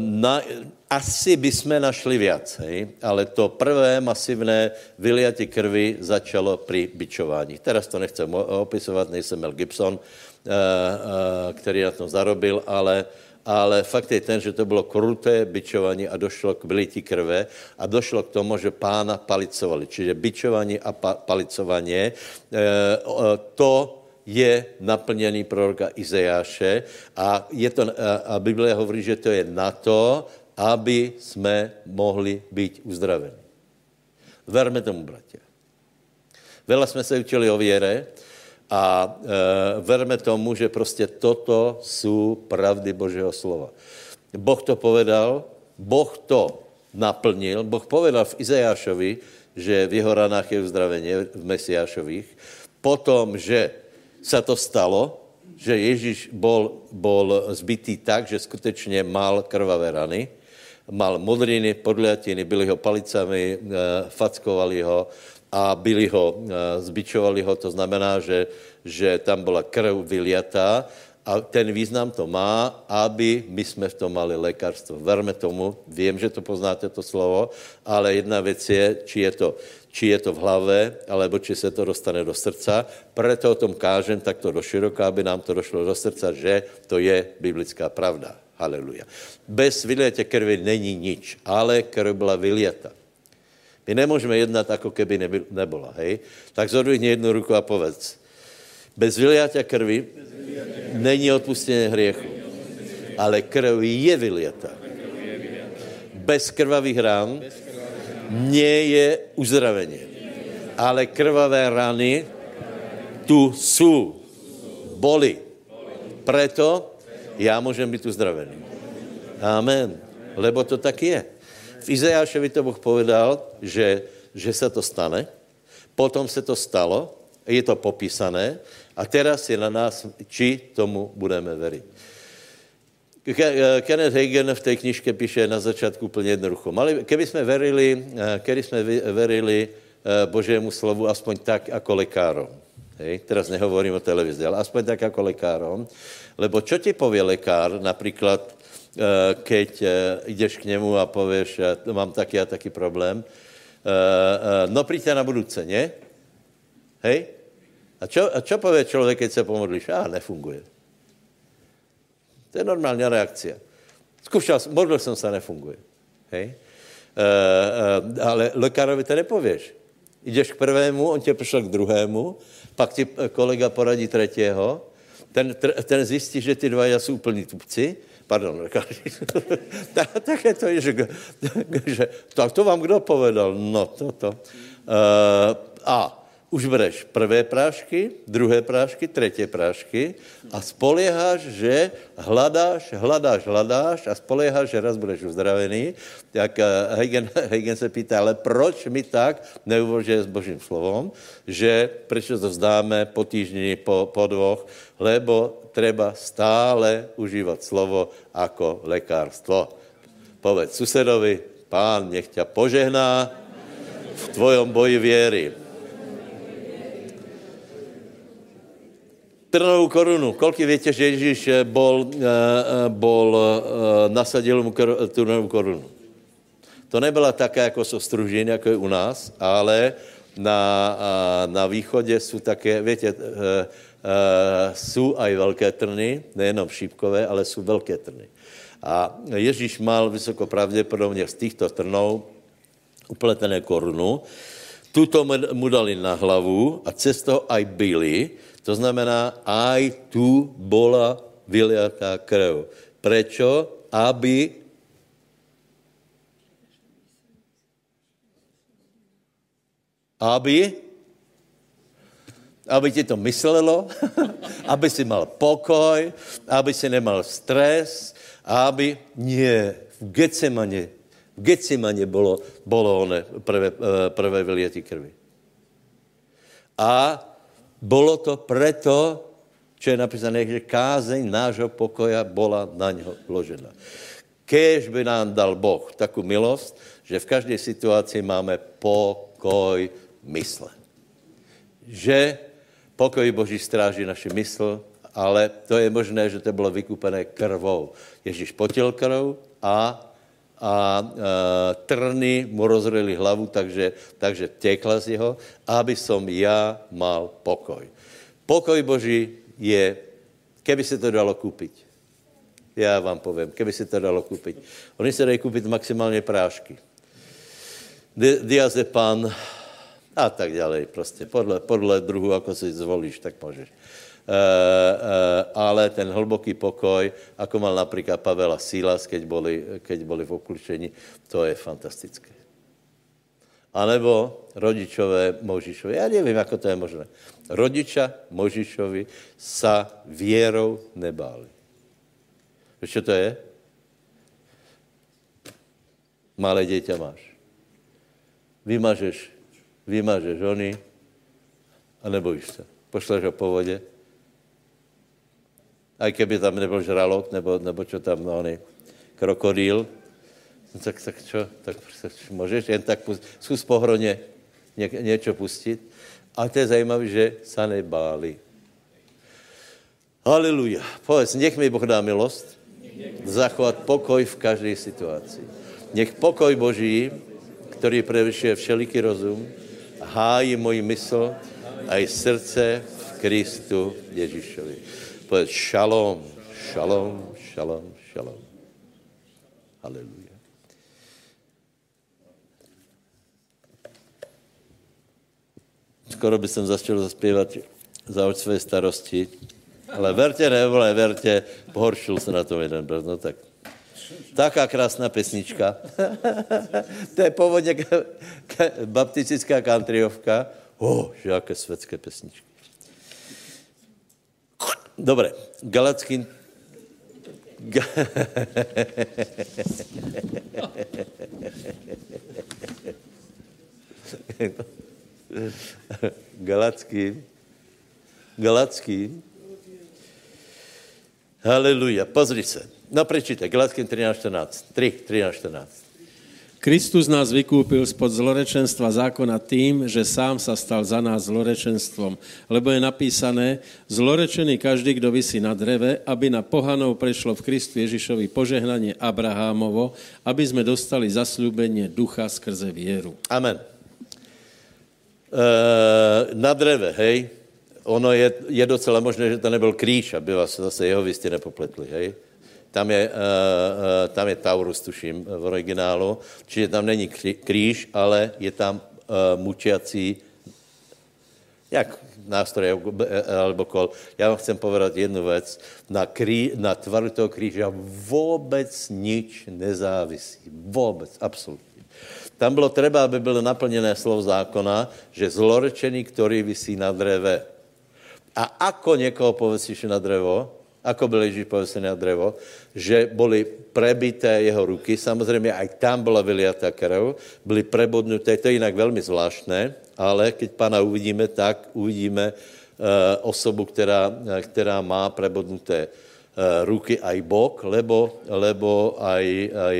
na, asi by sme našli viac, hej? Ale to prvé masívne vyliatie krvi začalo pri bičovaní. Teraz to nechcem opisovať, nejsem Mel Gibson, který na tom zarobil, ale, ale fakt je ten, že to bylo kruté bičování a došlo k vylití krve a došlo k tomu, že pána palicovali. Čiže bičování a pa, palicovanie, to je naplněný proroka Izaiáše a, je to, a Biblia hovorí, že to je na to, aby jsme mohli být uzdraveni. Verme tomu, bratia. Veľa jsme se učili o věre a e, verme tomu, že prostě toto jsou pravdy Božího slova. Boh to povedal, Boh to naplnil, Boh povedal v Izaiášovi, že v jeho ranách je uzdravenie, v Mesiášových, potom, že sa to stalo, že Ježiš bol, bol zbitý tak, že skutečne mal krvavé rany, mal modriny, podliatiny, byli ho palicami, fackovali ho a byli ho, zbičovali ho, to znamená, že, že tam bola krv vyliatá a ten význam to má, aby my sme v tom mali lékařstvo. Verme tomu, viem, že to poznáte to slovo, ale jedna vec je, či je to, či je to v hlave, alebo či se to dostane do srdca. Preto o tom kážem takto doširoka, aby nám to došlo do srdca, že to je biblická pravda. Haleluja. Bez vyliatia krvi není nič, ale krv byla vyliata. My nemůžeme jednat, ako keby nebyl, nebola, hej? Tak zodvihni jednu ruku a povedz. Bez vyliatia krvi není odpustenie hriechu, ale krv je vyliata. Bez krvavých rán nie je uzdravenie, ale krvavé rany tu sú, boli. Preto ja môžem byť uzdravený. Amen. Lebo to tak je. V Izaiášovi to Boh povedal, že, že sa to stane, potom sa to stalo, je to popísané a teraz je na nás, či tomu budeme veriť. Kenneth Hagen v tej knižke píše na začátku úplne jednoducho. Keby sme verili, keby sme verili Božiemu slovu aspoň tak ako lekárom. Hej, teraz nehovorím o televízii, ale aspoň tak ako lekárom, lebo čo ti povie lekár, napríklad, keď ideš k nemu a povieš, mám taký a taký problém, no príďte na budúce, nie? Hej? A čo, a čo povie človek, keď sa pomodlíš? Á, nefunguje. To je normálna reakcia. Skúšal som, modlil som sa, nefunguje. Hej? E, e, ale lekárovi to nepovieš. Ideš k prvému, on ťa prišiel k druhému, pak ti kolega poradí tretieho, ten, ten zistí, že ty dvaja sú úplní tupci, pardon, lekári, také to je, že, že tak to vám kdo povedal? No, toto. E, a už bereš prvé prášky, druhé prášky, tretie prášky a spolieháš, že hľadáš, hľadáš, hľadáš a spolieháš, že raz budeš uzdravený. Tak Hagen, Hagen se pýta, ale proč mi tak neuvažuje s Božím slovom, že prečo to vzdáme po týždni, po, po dvoch, lebo treba stále užívať slovo ako lekárstvo. Povedz susedovi, pán nech ťa požehná v tvojom boji viery. Trnovú korunu. Koľko viete, že Ježíš bol, bol nasadil mu trnovú korunu? To nebola taká, ako sú stružiny, ako je u nás, ale na, na východe sú také, viete, sú aj veľké trny, nejenom šípkové, ale sú veľké trny. A Ježíš mal vysoko pravdepodobne z týchto trnov upletené korunu. Tuto mu dali na hlavu a cez toho aj byli. To znamená, aj tu bola vyliatá krv. Prečo? Aby... Aby... Aby ti to myslelo, aby si mal pokoj, aby si nemal stres, aby... Nie, v Getsemane, v Getsemane bolo, bolo one prvé, prvé vyliatie krvi. A... Bolo to preto, čo je napísané, že kázeň nášho pokoja bola na ňo vložená. Kéž by nám dal Boh takú milosť, že v každej situácii máme pokoj mysle. Že pokoj Boží stráži naši mysl, ale to je možné, že to bolo vykúpené krvou. Ježíš potil krv a... a e, trny mu rozreli hlavu, takže, takže tekla z jeho, aby som ja mal pokoj. Pokoj Boží je, keby sa to dalo kúpiť. Ja vám poviem, keby sa to dalo kúpiť. Oni sa dajú kúpiť maximálne prášky. Diazepam a tak ďalej proste. Podľa, podľa druhu, ako si zvolíš, tak môžeš. Uh, uh, ale ten hlboký pokoj, ako mal napríklad Pavel a Silas, keď boli, keď boli v obklúčení, to je fantastické. Alebo rodičové Mojžišovi. Ja neviem, ako to je možné. Rodiča Mojžišovi sa vierou nebáli. Vieš, čo to je? Malé dieťa máš. Vymažeš, vymažeš žony a nebojíš sa. Pošleš ho po vode. Aj keby tam nebol žralok, nebo, nebo čo tam, no oný, krokodíl, tak, tak čo, tak môžeš jen tak pustiť, skús pohronie nie, niečo pustiť. Ale to je zajímavé, že sa nebáli. Halleluja. Povedz, nech mi Boh dá milosť zachovať pokoj v každej situácii. Nech pokoj Boží, ktorý prevyšuje všeliký rozum, hájí moji mysl aj srdce v Kristu Ježišovi. Povedz, šalom, šalom, šalom, šalom. Halleluja. Skoro by som začal zaspievať za oč svoje starosti. Ale verte, nebole, verte, pohoršil sa na tom jeden brat. No tak. Taká krásna pesnička. To je pôvodne baptistická kantriovka. Ó, oh, že aké svetské pesničky. Dobre, Galacký... Ga... Galackým. Galackým. Halleluja. Pozri sa. No prečítaj. Galackým trinásť štrnásť. tri, trinásť štrnásť. Kristus nás vykúpil spod zlorečenstva zákona tým, že sám sa stal za nás zlorečenstvom. Lebo je napísané, zlorečený každý, kto visí na dreve, aby na pohanov prešlo v Kristu Ježišovi požehnanie Abrahámovo, aby sme dostali zasľúbenie ducha skrze vieru. Amen. Na dreve, hej, ono je, je docela možné, že to nebyl kríž, aby vás zase jeho výsty nepopletli, hej. Tam je, tam je Taurus, tuším, v originálu, čiže tam není kríž, ale je tam mučiací, jak nástroj, alebo kol. Já vám chcem povedať jednu vec, na, krí, na tvaru toho kríža vůbec nič nezávisí, vůbec, absolutně. Tam bylo třeba, aby bylo naplněné slovo zákona, že zlorečený, který visí na dreve. A ako někoho povesíš na drevo, ako byl Ježíš povesený na drevo, že byly prebité jeho ruky, samozřejmě aj tam byla vyliatá krv, byly prebodnuté, to je jinak velmi zvláštné, ale keď Pána uvidíme, tak uvidíme uh, osobu, která, která má prebodnuté ruky aj bok, lebo, lebo aj, aj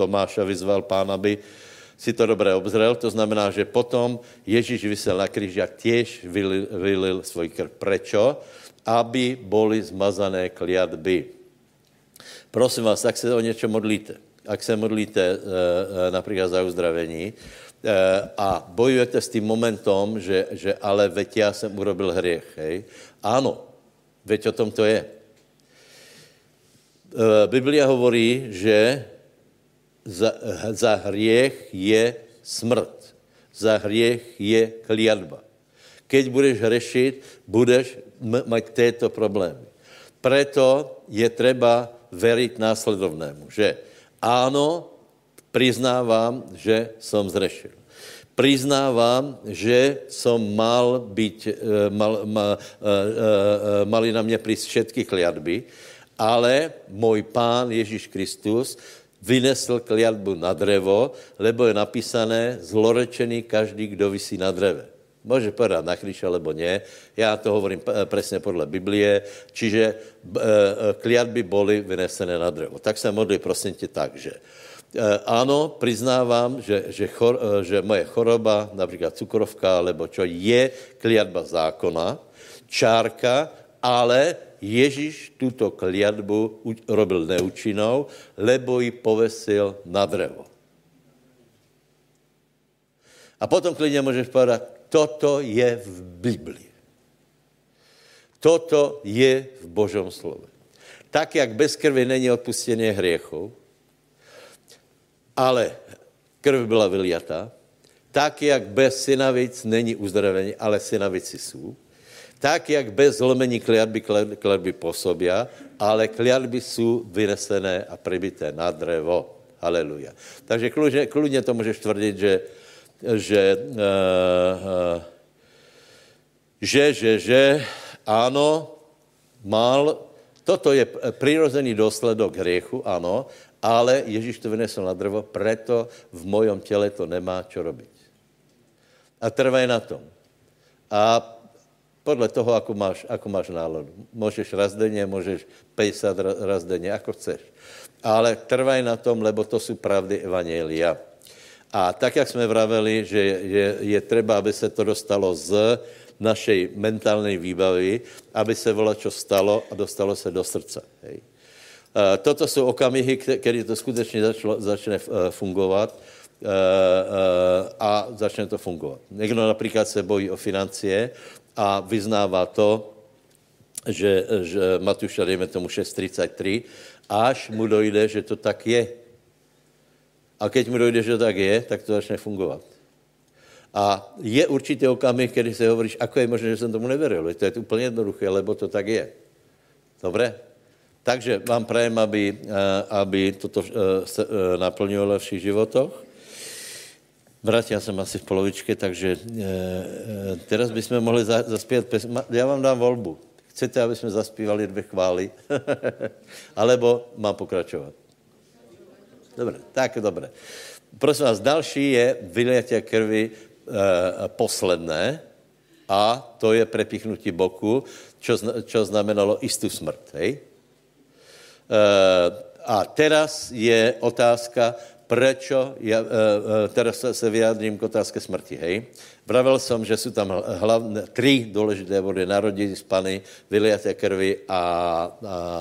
Tomáša vyzval Pán, aby si to dobre obzrel. To znamená, že potom Ježíš visel na kríži a tiež vylil, vylil svoj krv. Prečo? Aby boli zmazané kliatby. Prosím vás, ak sa o niečo modlíte, ak sa modlíte napríklad za uzdravení a bojujete s tým momentom, že, že ale veď ja som urobil hriech, hej? Áno, veď o tom to je. Biblia hovorí, že za, za hriech je smrt. Za hriech je kliatba. Keď budeš hrešiť, budeš mať tieto problémy. Preto je treba veriť následovnému, že áno, priznávam, že som zrešil. Priznávam, že som mal byť, mal, mal, mali na mne prísť všetky kliatby, ale můj Pán Ježíš Kristus vynesl kliatbu na drevo, lebo je napísané zlorečený každý, kdo visí na dreve. Může povedat na kríž, alebo nie. Já to hovorím přesně podle Biblie. Čiže kliatby boli vynesené na drevo. Tak se modlí, prosím tě, tak, že ano, priznávám, že, že, chor, že moje choroba, například cukrovka, alebo čo, je kliatba zákona, čárka, ale Ježíš tuto kliatbu robil neúčinnou, lebo ji povesil na drevo. A potom klidně můžeš povedať, toto je v Biblii. Toto je v Božom slove. Tak, jak bez krvi není odpustenie hriechov, ale krv byla vyliatá, tak, jak bez synavic není uzdravení, ale synavici sú, tak, jak bez zlomení kliatby, kliatby pôsobia, ale kliatby sú vynesené a pribité na drevo. Haleluja. Takže kľudne, kľudne to môžeš tvrdiť, že, že, že, že, že, áno, mal, toto je prirozený dôsledok hriechu, áno, ale Ježíš to vynesol na drvo, preto v mojom tele to nemá čo robiť. A trvaj na tom. A podle toho, ako máš, ako máš náladu. Môžeš raz denne, môžeš päťdesiat raz denne, ako chceš. Ale trvaj na tom, lebo to sú pravdy evanjelia. A tak, jak sme vraveli, že je, je treba, aby sa to dostalo z našej mentálnej výbavy, aby sa volačo stalo a dostalo sa do srdca. Hej. Toto sú okamihy, kedy to skutečne začlo, začne fungovat a začne to fungovat. Někdo například se bojí o financie a vyznává to, že, že Matúša, dejme tomu šesť tridsaťtri, až mu dojde, že to tak je. A keď mu dojde, že to tak je, tak to začne fungovat. A je určitý okamih, kedy se hovoríš, ako je možné, že jsem tomu neveril. To je to úplně jednoduché, lebo to tak je. Dobre? Takže vám prajem, aby, aby toto naplňovalo v všich životoch. Bratia, ja som asi v polovičke, takže teraz by sme mohli zaspívať pesmu. Ja vám dám voľbu. Chcete, aby sme zaspívali dve chvály? Alebo mám pokračovať? Dobre, tak dobre. Prosím vás, další je vyliatie krvi posledné a to je prepichnutie boku, čo, čo znamenalo istú smrť, hej? Uh, a teraz je otázka, prečo, ja, uh, uh, teraz sa vyjádrim k otázke smrti, hej. Vravel som, že sú tam hlavne tri dôležité body, narodení z Panny, vyliaté krvi a, a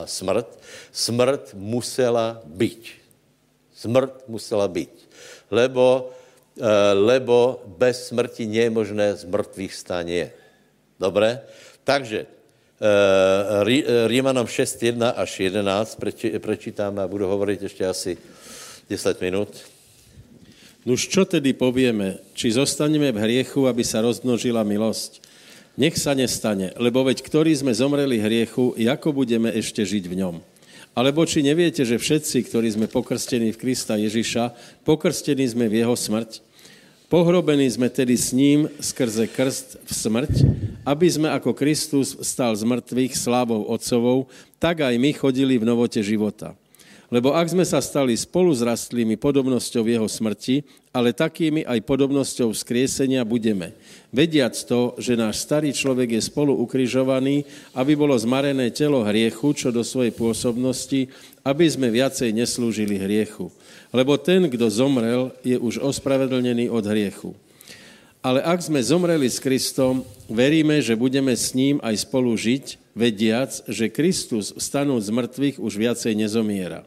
smrt. Smrt musela byť. Smrt musela byť. Lebo, uh, lebo bez smrti nie je možné z mŕtvych stanie. Dobre? Takže, Rímanom šesť, jeden až jedenásť prečítame a budú hovoriť ešte asi desať minút. Nuž čo tedy povieme? Či zostaneme v hriechu, aby sa rozmnožila milosť? Nech sa nestane, lebo veď ktorí sme zomreli hriechu, ako budeme ešte žiť v ňom? Alebo či neviete, že všetci, ktorí sme pokrstení v Krista Ježiša, pokrstení sme v jeho smrť? Pohrobení sme tedy s ním skrze krst v smrť, aby sme ako Kristus stal z mŕtvych slávou Otcovou, tak aj my chodili v novote života. Lebo ak sme sa stali spolu zrastlými podobnosťou jeho smrti, ale takými aj podobnosťou vzkriesenia budeme, vediac to, že náš starý človek je spolu ukrižovaný, aby bolo zmarené telo hriechu, čo do svojej pôsobnosti, aby sme viacej neslúžili hriechu. Lebo ten, kto zomrel, je už ospravedlnený od hriechu. Ale ak sme zomreli s Kristom, veríme, že budeme s ním aj spolu žiť, vediac, že Kristus vstanúc z mŕtvych už viacej nezomiera.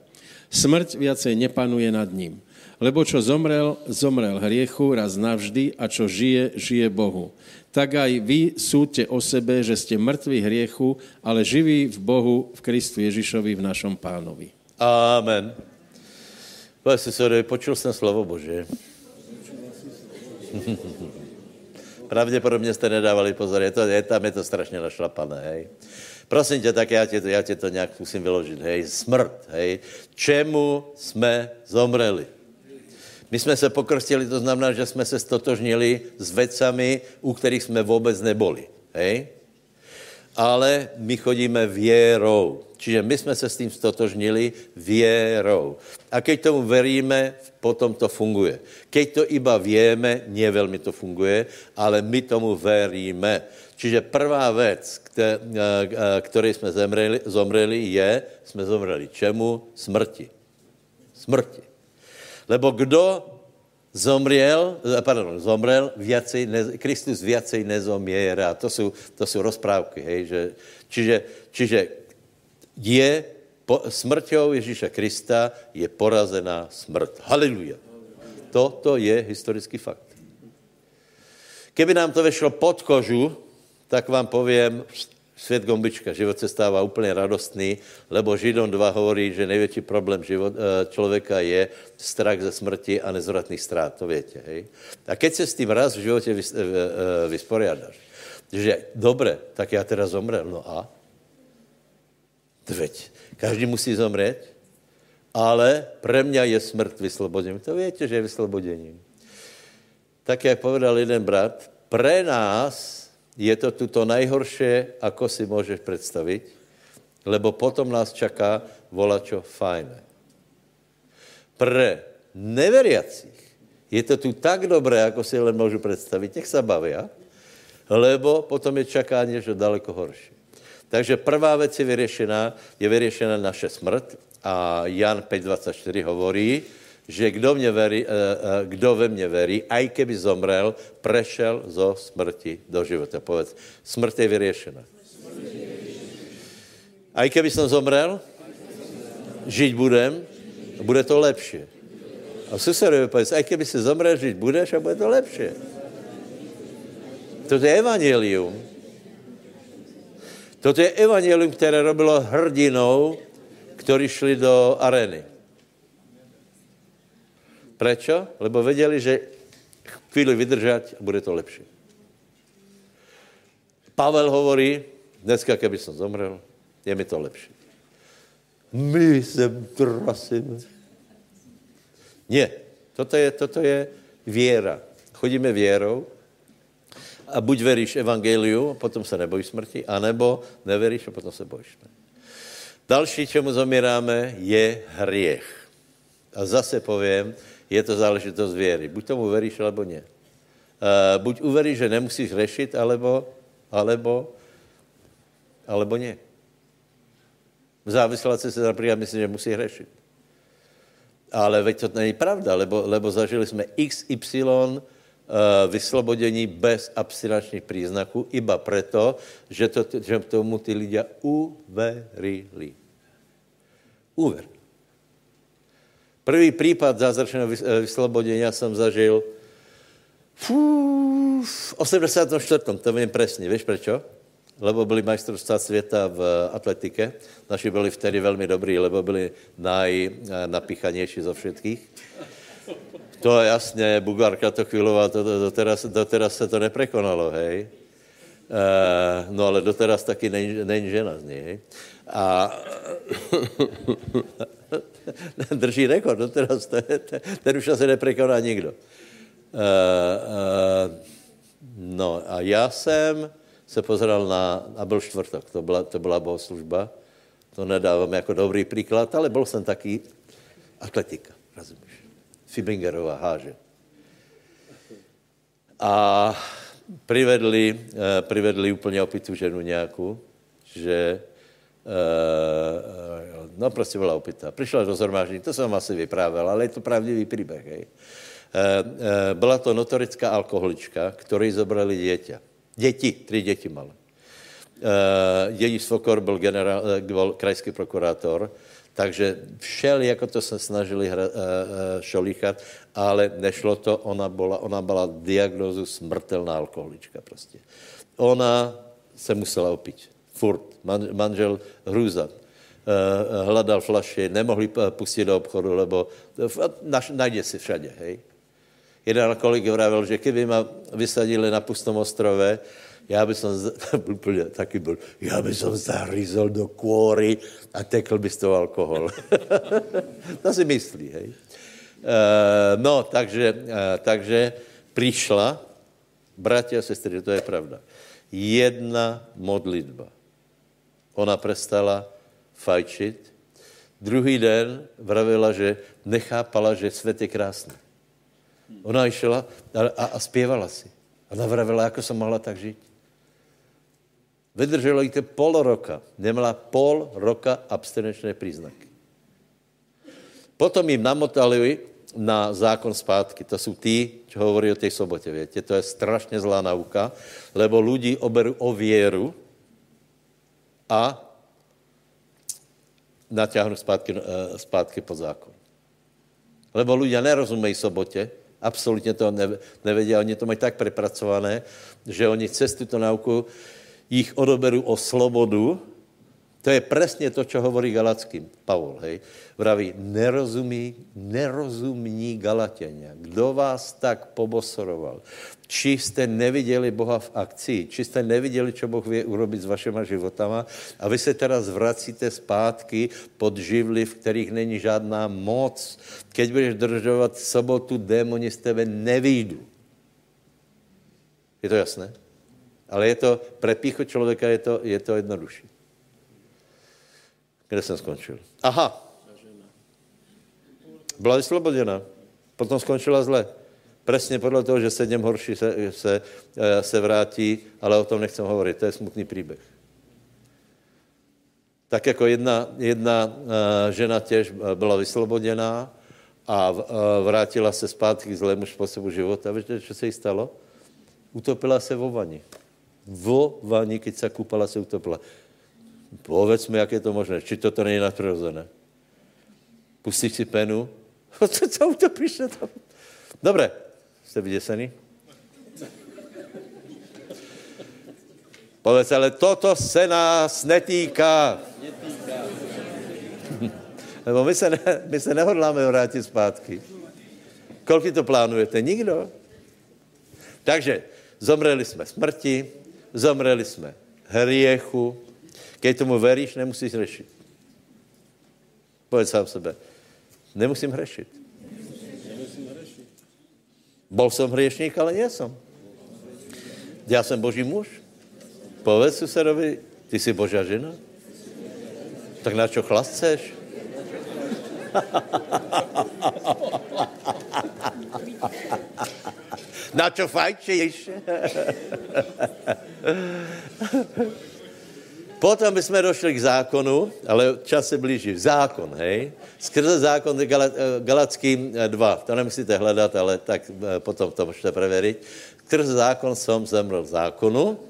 Smrť viacej nepanuje nad ním. Lebo čo zomrel, zomrel hriechu raz navždy a čo žije, žije Bohu. Tak aj vy súďte o sebe, že ste mŕtvi hriechu, ale živí v Bohu, v Kristu Ježišovi, v našom Pánovi. Amen. Počul som slovo Božie. Pravdepodobne ste nedávali pozor. Je to, je, tam je to strašne našlapané, hej. Prosím ťa, tak ja ti to, ja to nejak musím vyložiť, hej. Smrt, hej. Čemu sme zomreli? My sme sa pokrstili, to znamená, že sme sa stotožnili s vecami, u ktorých sme vôbec neboli, hej. Ale my chodíme vierou. Čiže my jsme se s tím stotožnili věrou. A keď tomu veríme, potom to funguje. Keď to iba vieme, nie velmi to funguje, ale my tomu veríme. Čiže prvá věc, které jsme zemreli, zomreli, je, jsme zomreli čemu? Smrti. Smrti. Lebo kdo zomrel, pardon, zomrel, viacej ne, Kristus viacej nezomiera. To sú, to sú rozprávky, hej, že, čiže, čiže je, po, smrťou Ježíša Krista je porazená smrt. Haleluja. Toto je historický fakt. Keby nám to vešlo pod kožu, tak vám poviem, svět gombička, život se stává úplně radostný, lebo Židom dva hovorí, že největší problém život, člověka je strach ze smrti a nezvratných ztrát, to větě, hej. A keď se s tím raz v životě vysporiadaš, že dobre, tak já teda zomrel, no a? Veď, každý musí zomřít, ale pre mňa je smrt vyslobodením. To větě, že je vyslobodením. tak jak povedal jeden brat, pre nás je to tuto najhoršie, ako si môžeš predstaviť, lebo potom nás čaká volačo fajné. Pre neveriacich je to tu tak dobré, ako si len môžu predstaviť, nech sa bavia, lebo potom je čaká niečo daleko horšie. Takže prvá vec je vyriešená, je vyriešená naše smrt a Jan päť dvadsaťštyri hovorí, že kdo, mne verí, kdo ve mne verí, aj keby zomrel, prešel zo smrti do života. Povedz, smrt je vyriešená. Aj keby som zomrel, žiť budem, bude to lepšie. A susedovi povedz, aj keby si zomrel, žiť budeš a bude to lepšie. Toto je evanjelium. Toto je evanjelium, ktoré robilo hrdinov, ktorí šli do arény. Prečo? Lebo vedeli, že chvíľu vydržať a bude to lepšie. Pavel hovorí, dneska keby som zomrel, je mi to lepšie. My sem trasíme. Nie. Toto je, toto je viera. Chodíme vierou a buď veríš evangeliu, potom sa nebojíš smrti, anebo neveríš a potom sa bojíš. Další, čemu zomíráme, je hriech. A zase poviem, je to záležitosť viery. Buď tomu veríš, alebo nie. Uh, buď uveríš, že nemusíš rešiť, alebo, alebo, alebo nie. Závisláci sa napríklad myslí, že musí rešiť. Ale veď to není pravda, lebo, lebo zažili sme iks ypsilon uh, vyslobodení bez abstinenčných príznaků, iba preto, že, to, že tomu tí ľudia uverili. Uverili. Prvý prípad zázračného vyslobodenia som zažil fú, v osemdesiatom štvrtom To viem presne. Vieš prečo? Lebo byli majstrovstvá sveta v atletike. Naši byli vtedy veľmi dobrí, lebo byli najnapíchanejší zo všetkých. To je jasné, Bugárka to chvíľová, to, to, doteraz, doteraz sa to neprekonalo, hej. E, no ale doteraz taky není, není žena z nej, hej. A drží rekord, no teraz ten, ten už asi neprekoná nikdo. Uh, uh, no a já jsem se pozeral na, a byl čtvrtok, to byla, to byla bohoslužba, to nedávám jako dobrý příklad, ale byl jsem taky atletika, rozumíš, Fiblingerová háže. A privedli, uh, privedli úplně opitu ženu nějakou, že no proste bola opýta. Prišla do zhromaždenia, to som asi vyprável, ale je to pravdivý príbeh, hej. Bola to notorická alkoholička, ktorej zobrali dieťa. Deti, tri deti malé. Její svokor bol, generál, bol krajský prokurátor, takže všeli, ako to sa snažili hra, šolíchať, ale nešlo to, ona bola, ona bola diagnózu smrtelná alkoholička proste. Ona sa musela opiť. Furt. Man, manžel hrúza. Hľadal fľaše, nemohli pustiť do obchodu, lebo nájde si všade, hej. Jeden alkoholik vravel, že keby ma vysadili na pustom ostrove, ja by som, taký bol, ja by som zahryzol do kôry a tekl by z toho alkohol. To si myslí, hej. No, takže, takže prišla, bratia a sestry, to je pravda, jedna modlitba. Ona prestala fajčit. Druhý den vravila, že nechápala, že svět je krásný. Ona išla a, a, a zpěvala si. Ona vravila, jako jsem mohla tak žít. Vydrželo jí to pol roka. Nemala pol roka abstinenčné příznaky. Potom jim namotali na zákon zpátky. To jsou tí, čo hovorí o tej sobote, viete. To je strašně zlá nauka, lebo ľudí oberú o vieru a naťahnu zpátky, zpátky pod zákon. Lebo ľudia nerozumejí sobote, absolútne to nevedia, oni to mají tak prepracované, že oni cez túto nauku ich odoberú o slobodu. To je presne to, čo hovorí Galackým. Pavel, hej, vraví, nerozumí, nerozumní Galatenia. Kdo vás tak pobosoroval? Či ste nevideli Boha v akcii? Či ste nevideli, čo Boh vie urobiť s vašima životama? A vy se teraz vracíte zpátky pod živly, v kterých není žádná moc. Keď budeš držovat sobotu, démoni z tebe nevyjdu. Je to jasné? Ale je to, pre pýchu člověka je to, je to jednodušší. Kde jsem skončil? Aha. Byla vysloboděna. Potom skončila zle. Presně podle toho, že sedem horší se, se, se vrátí, ale o tom nechcem hovorit. To je smutný příběh. Tak jako jedna, jedna žena těž byla vysloboděná a vrátila se zpátky k zlému způsobu života. Víte, co se jí stalo? Utopila se vo vani. Vo vani, keď se kupala, se utopila. Povedz mi, jak je to možné. Či toto není nadpřirozené. Pustíš si penu. Co, co utopíš se tam? Dobré. Jste vyděsený? Povedz, ale toto se nás netýká. Netýká. Nebo my se, ne, my se nehodláme vrátit zpátky. Kolik to plánujete? Nikdo. Takže zomreli jsme smrti, zomreli jsme hriechu. Keď tomu veríš, nemusíš řešit. Povedz sám sebe. Nemusím hřešit. Bol jsem hriešník, ale nie jsem. Já jsem boží muž. Povedz susedovi, ty jsi božá žena. Tak na čo chlastceš? Na čo fajčíš? Potom by sme došli k zákonu, ale čas se blíží. Zákon, hej? Skrze zákon Galackým dva. To nemyslíte hledat, ale tak potom to můžete prevěřit. Skrze zákon som zemrl zákonu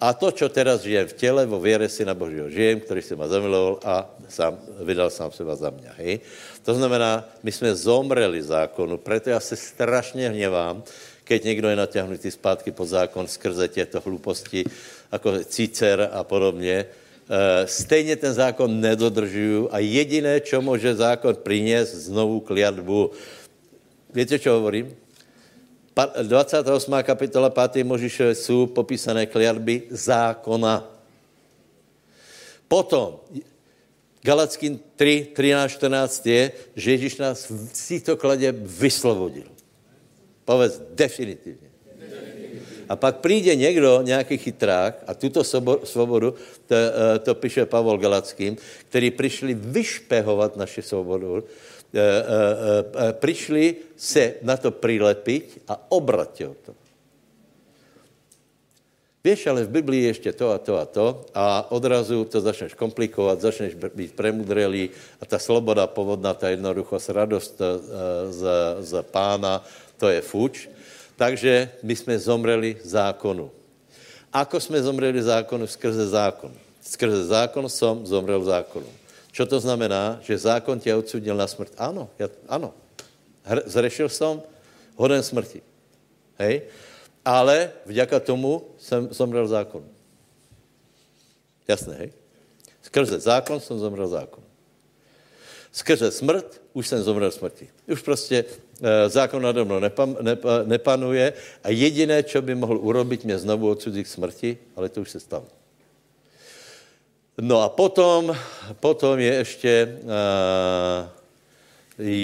a to, čo teraz žijem v těle, vo věre syna Božího žijem, který si ma zamiloval a sám, vydal sám seba za mňa, hej? To znamená, my jsme zomreli zákonu, preto já se strašně hněvám, keď někdo je natáhnutý zpátky pod zákon skrze těchto hluposti, jako Cícer a podobně. Stejně ten zákon nedodržují a jediné, čo může zákon přinést, znovu kliatbu. Víte, čo hovorím? dvacátá osmá kapitola pátá Mojžišovej sú popísané kliatby zákona. Potom Galackým tri, trinásť, štrnásť je, že Ježíš nás v týchto kladeb vyslovodil. Povedz definitivně. A pak přijde někdo, nějaký chytrák, a tuto svobodu, to, to píše Pavel Galackým, který přišli vyšpehovat naši svobodu, přišli se na to přilepit a obratil to. Víš, ale v Biblii je ještě to a to a to a odrazu to začneš komplikovat, začneš být premudrelý a ta sloboda povodná, ta jednoduchost, radost z, z pána, to je fuč. Takže my jsme zomreli zákonu. Ako jsme zomreli zákonu? Skrze zákon. Skrze zákon jsem zomrel zákonu. Čo to znamená? Že zákon tě odsudil na smrt. Ano, já, ano. Hr, zrešil jsem hoden smrti. Hej? Ale vďaka tomu jsem zomrel zákonu. Jasné, hej? Skrze zákon jsem zomrel zákonu. Skrze smrt už jsem zomrel smrti. Už prostě e, zákon nade mnou nepam, nep, nepanuje a jediné, čo by mohl urobit, mě znovu odsudí k smrti, ale to už se stalo. No a potom, potom je ještě e,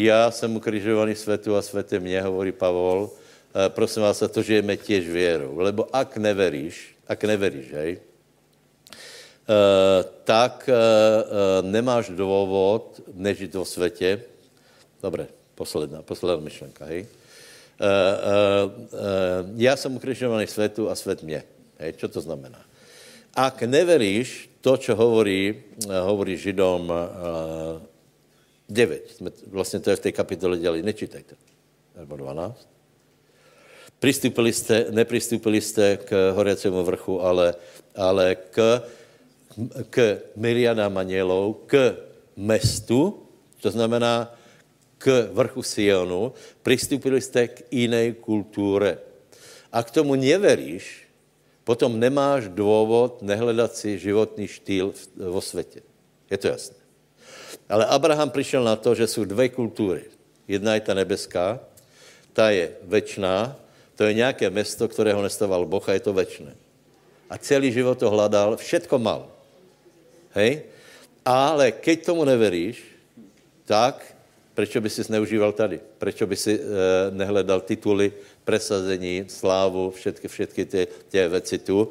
já jsem ukrižovaný světu a světem mě, hovorí Pavol, e, prosím vás, a to žijeme těž věrou, lebo ak neveríš, ak neveríš, hej, Uh, tak uh, uh, nemáš důvod nežít vo světě. Dobré, posledná, posledná myšlenka, hej. Uh, uh, uh, já jsem ukrižovaný světu a svět mě. Hej, čo to znamená? Ak neveríš to, čo hovorí, uh, hovorí Židom uh, devět, vlastně to je v té kapitole dělali, nečítajte, nebo dvanáct. Pristúpili jste, nepristúpili jste k horiacemu vrchu, ale, ale k k miliardám anielov, k mestu, to znamená k vrchu Sionu, pristúpili jste k jiné kultúre. A k tomu neveríš, potom nemáš důvod nehledat si životný štýl vo světě. Je to jasné. Ale Abraham přišel na to, že jsou dvě kultury. Jedna je ta nebeská, ta je večná, to je nějaké mesto, kterého nestaval Boh a je to večné. A celý život to hledal, všetko mal. Hej? Ale keď tomu neveríš, tak Prečo by si zneužíval tady? Prečo by si e, nehledal tituly, presazení, slávu, všetky, všetky ty, tie veci tu, e,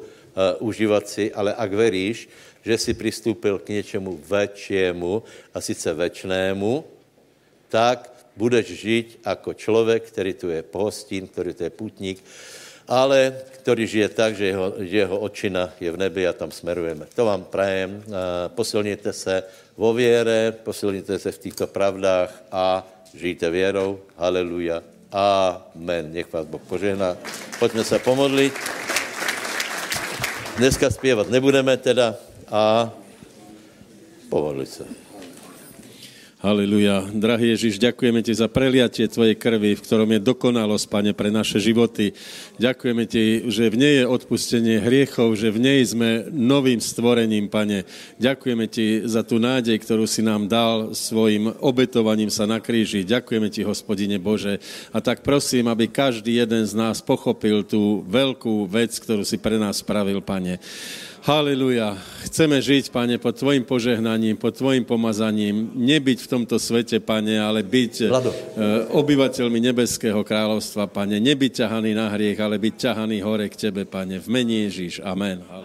užívat si, ale ak veríš, že si pristúpil k něčemu väčšiemu, a sice večnému, tak budeš žiť ako človek, ktorý tu je pohostín, ktorý tu je putník, ale ktorý žije tak, že jeho, jeho očina je v nebi a tam smerujeme. To vám prajem. Posilněte se vo viere, posilněte se v týchto pravdách a žijte vierou. Haleluja. Amen. Nech vás Boh požehná. Poďme sa pomodliť. Dneska spievať nebudeme teda a pomodliť sa. Haleluja. Drahý Ježiš, ďakujeme Ti za preliatie Tvojej krvi, v ktorom je dokonalosť, Pane, pre naše životy. Ďakujeme Ti, že v nej je odpustenie hriechov, že v nej sme novým stvorením, Pane. Ďakujeme Ti za tú nádej, ktorú si nám dal svojim obetovaním sa na kríži. Ďakujeme Ti, Hospodine Bože. A tak prosím, aby každý jeden z nás pochopil tú veľkú vec, ktorú si pre nás spravil, Pane. Haleluja. Chceme žiť, Pane, pod Tvojim požehnaním, pod Tvojim pomazaním. Nebyť v tomto svete, Pane, ale byť Lado. obyvateľmi nebeského kráľovstva, Pane. Nebyť ťahaný na hriech, ale byť ťahaný hore k Tebe, Pane. V mene Ježiš. Amen.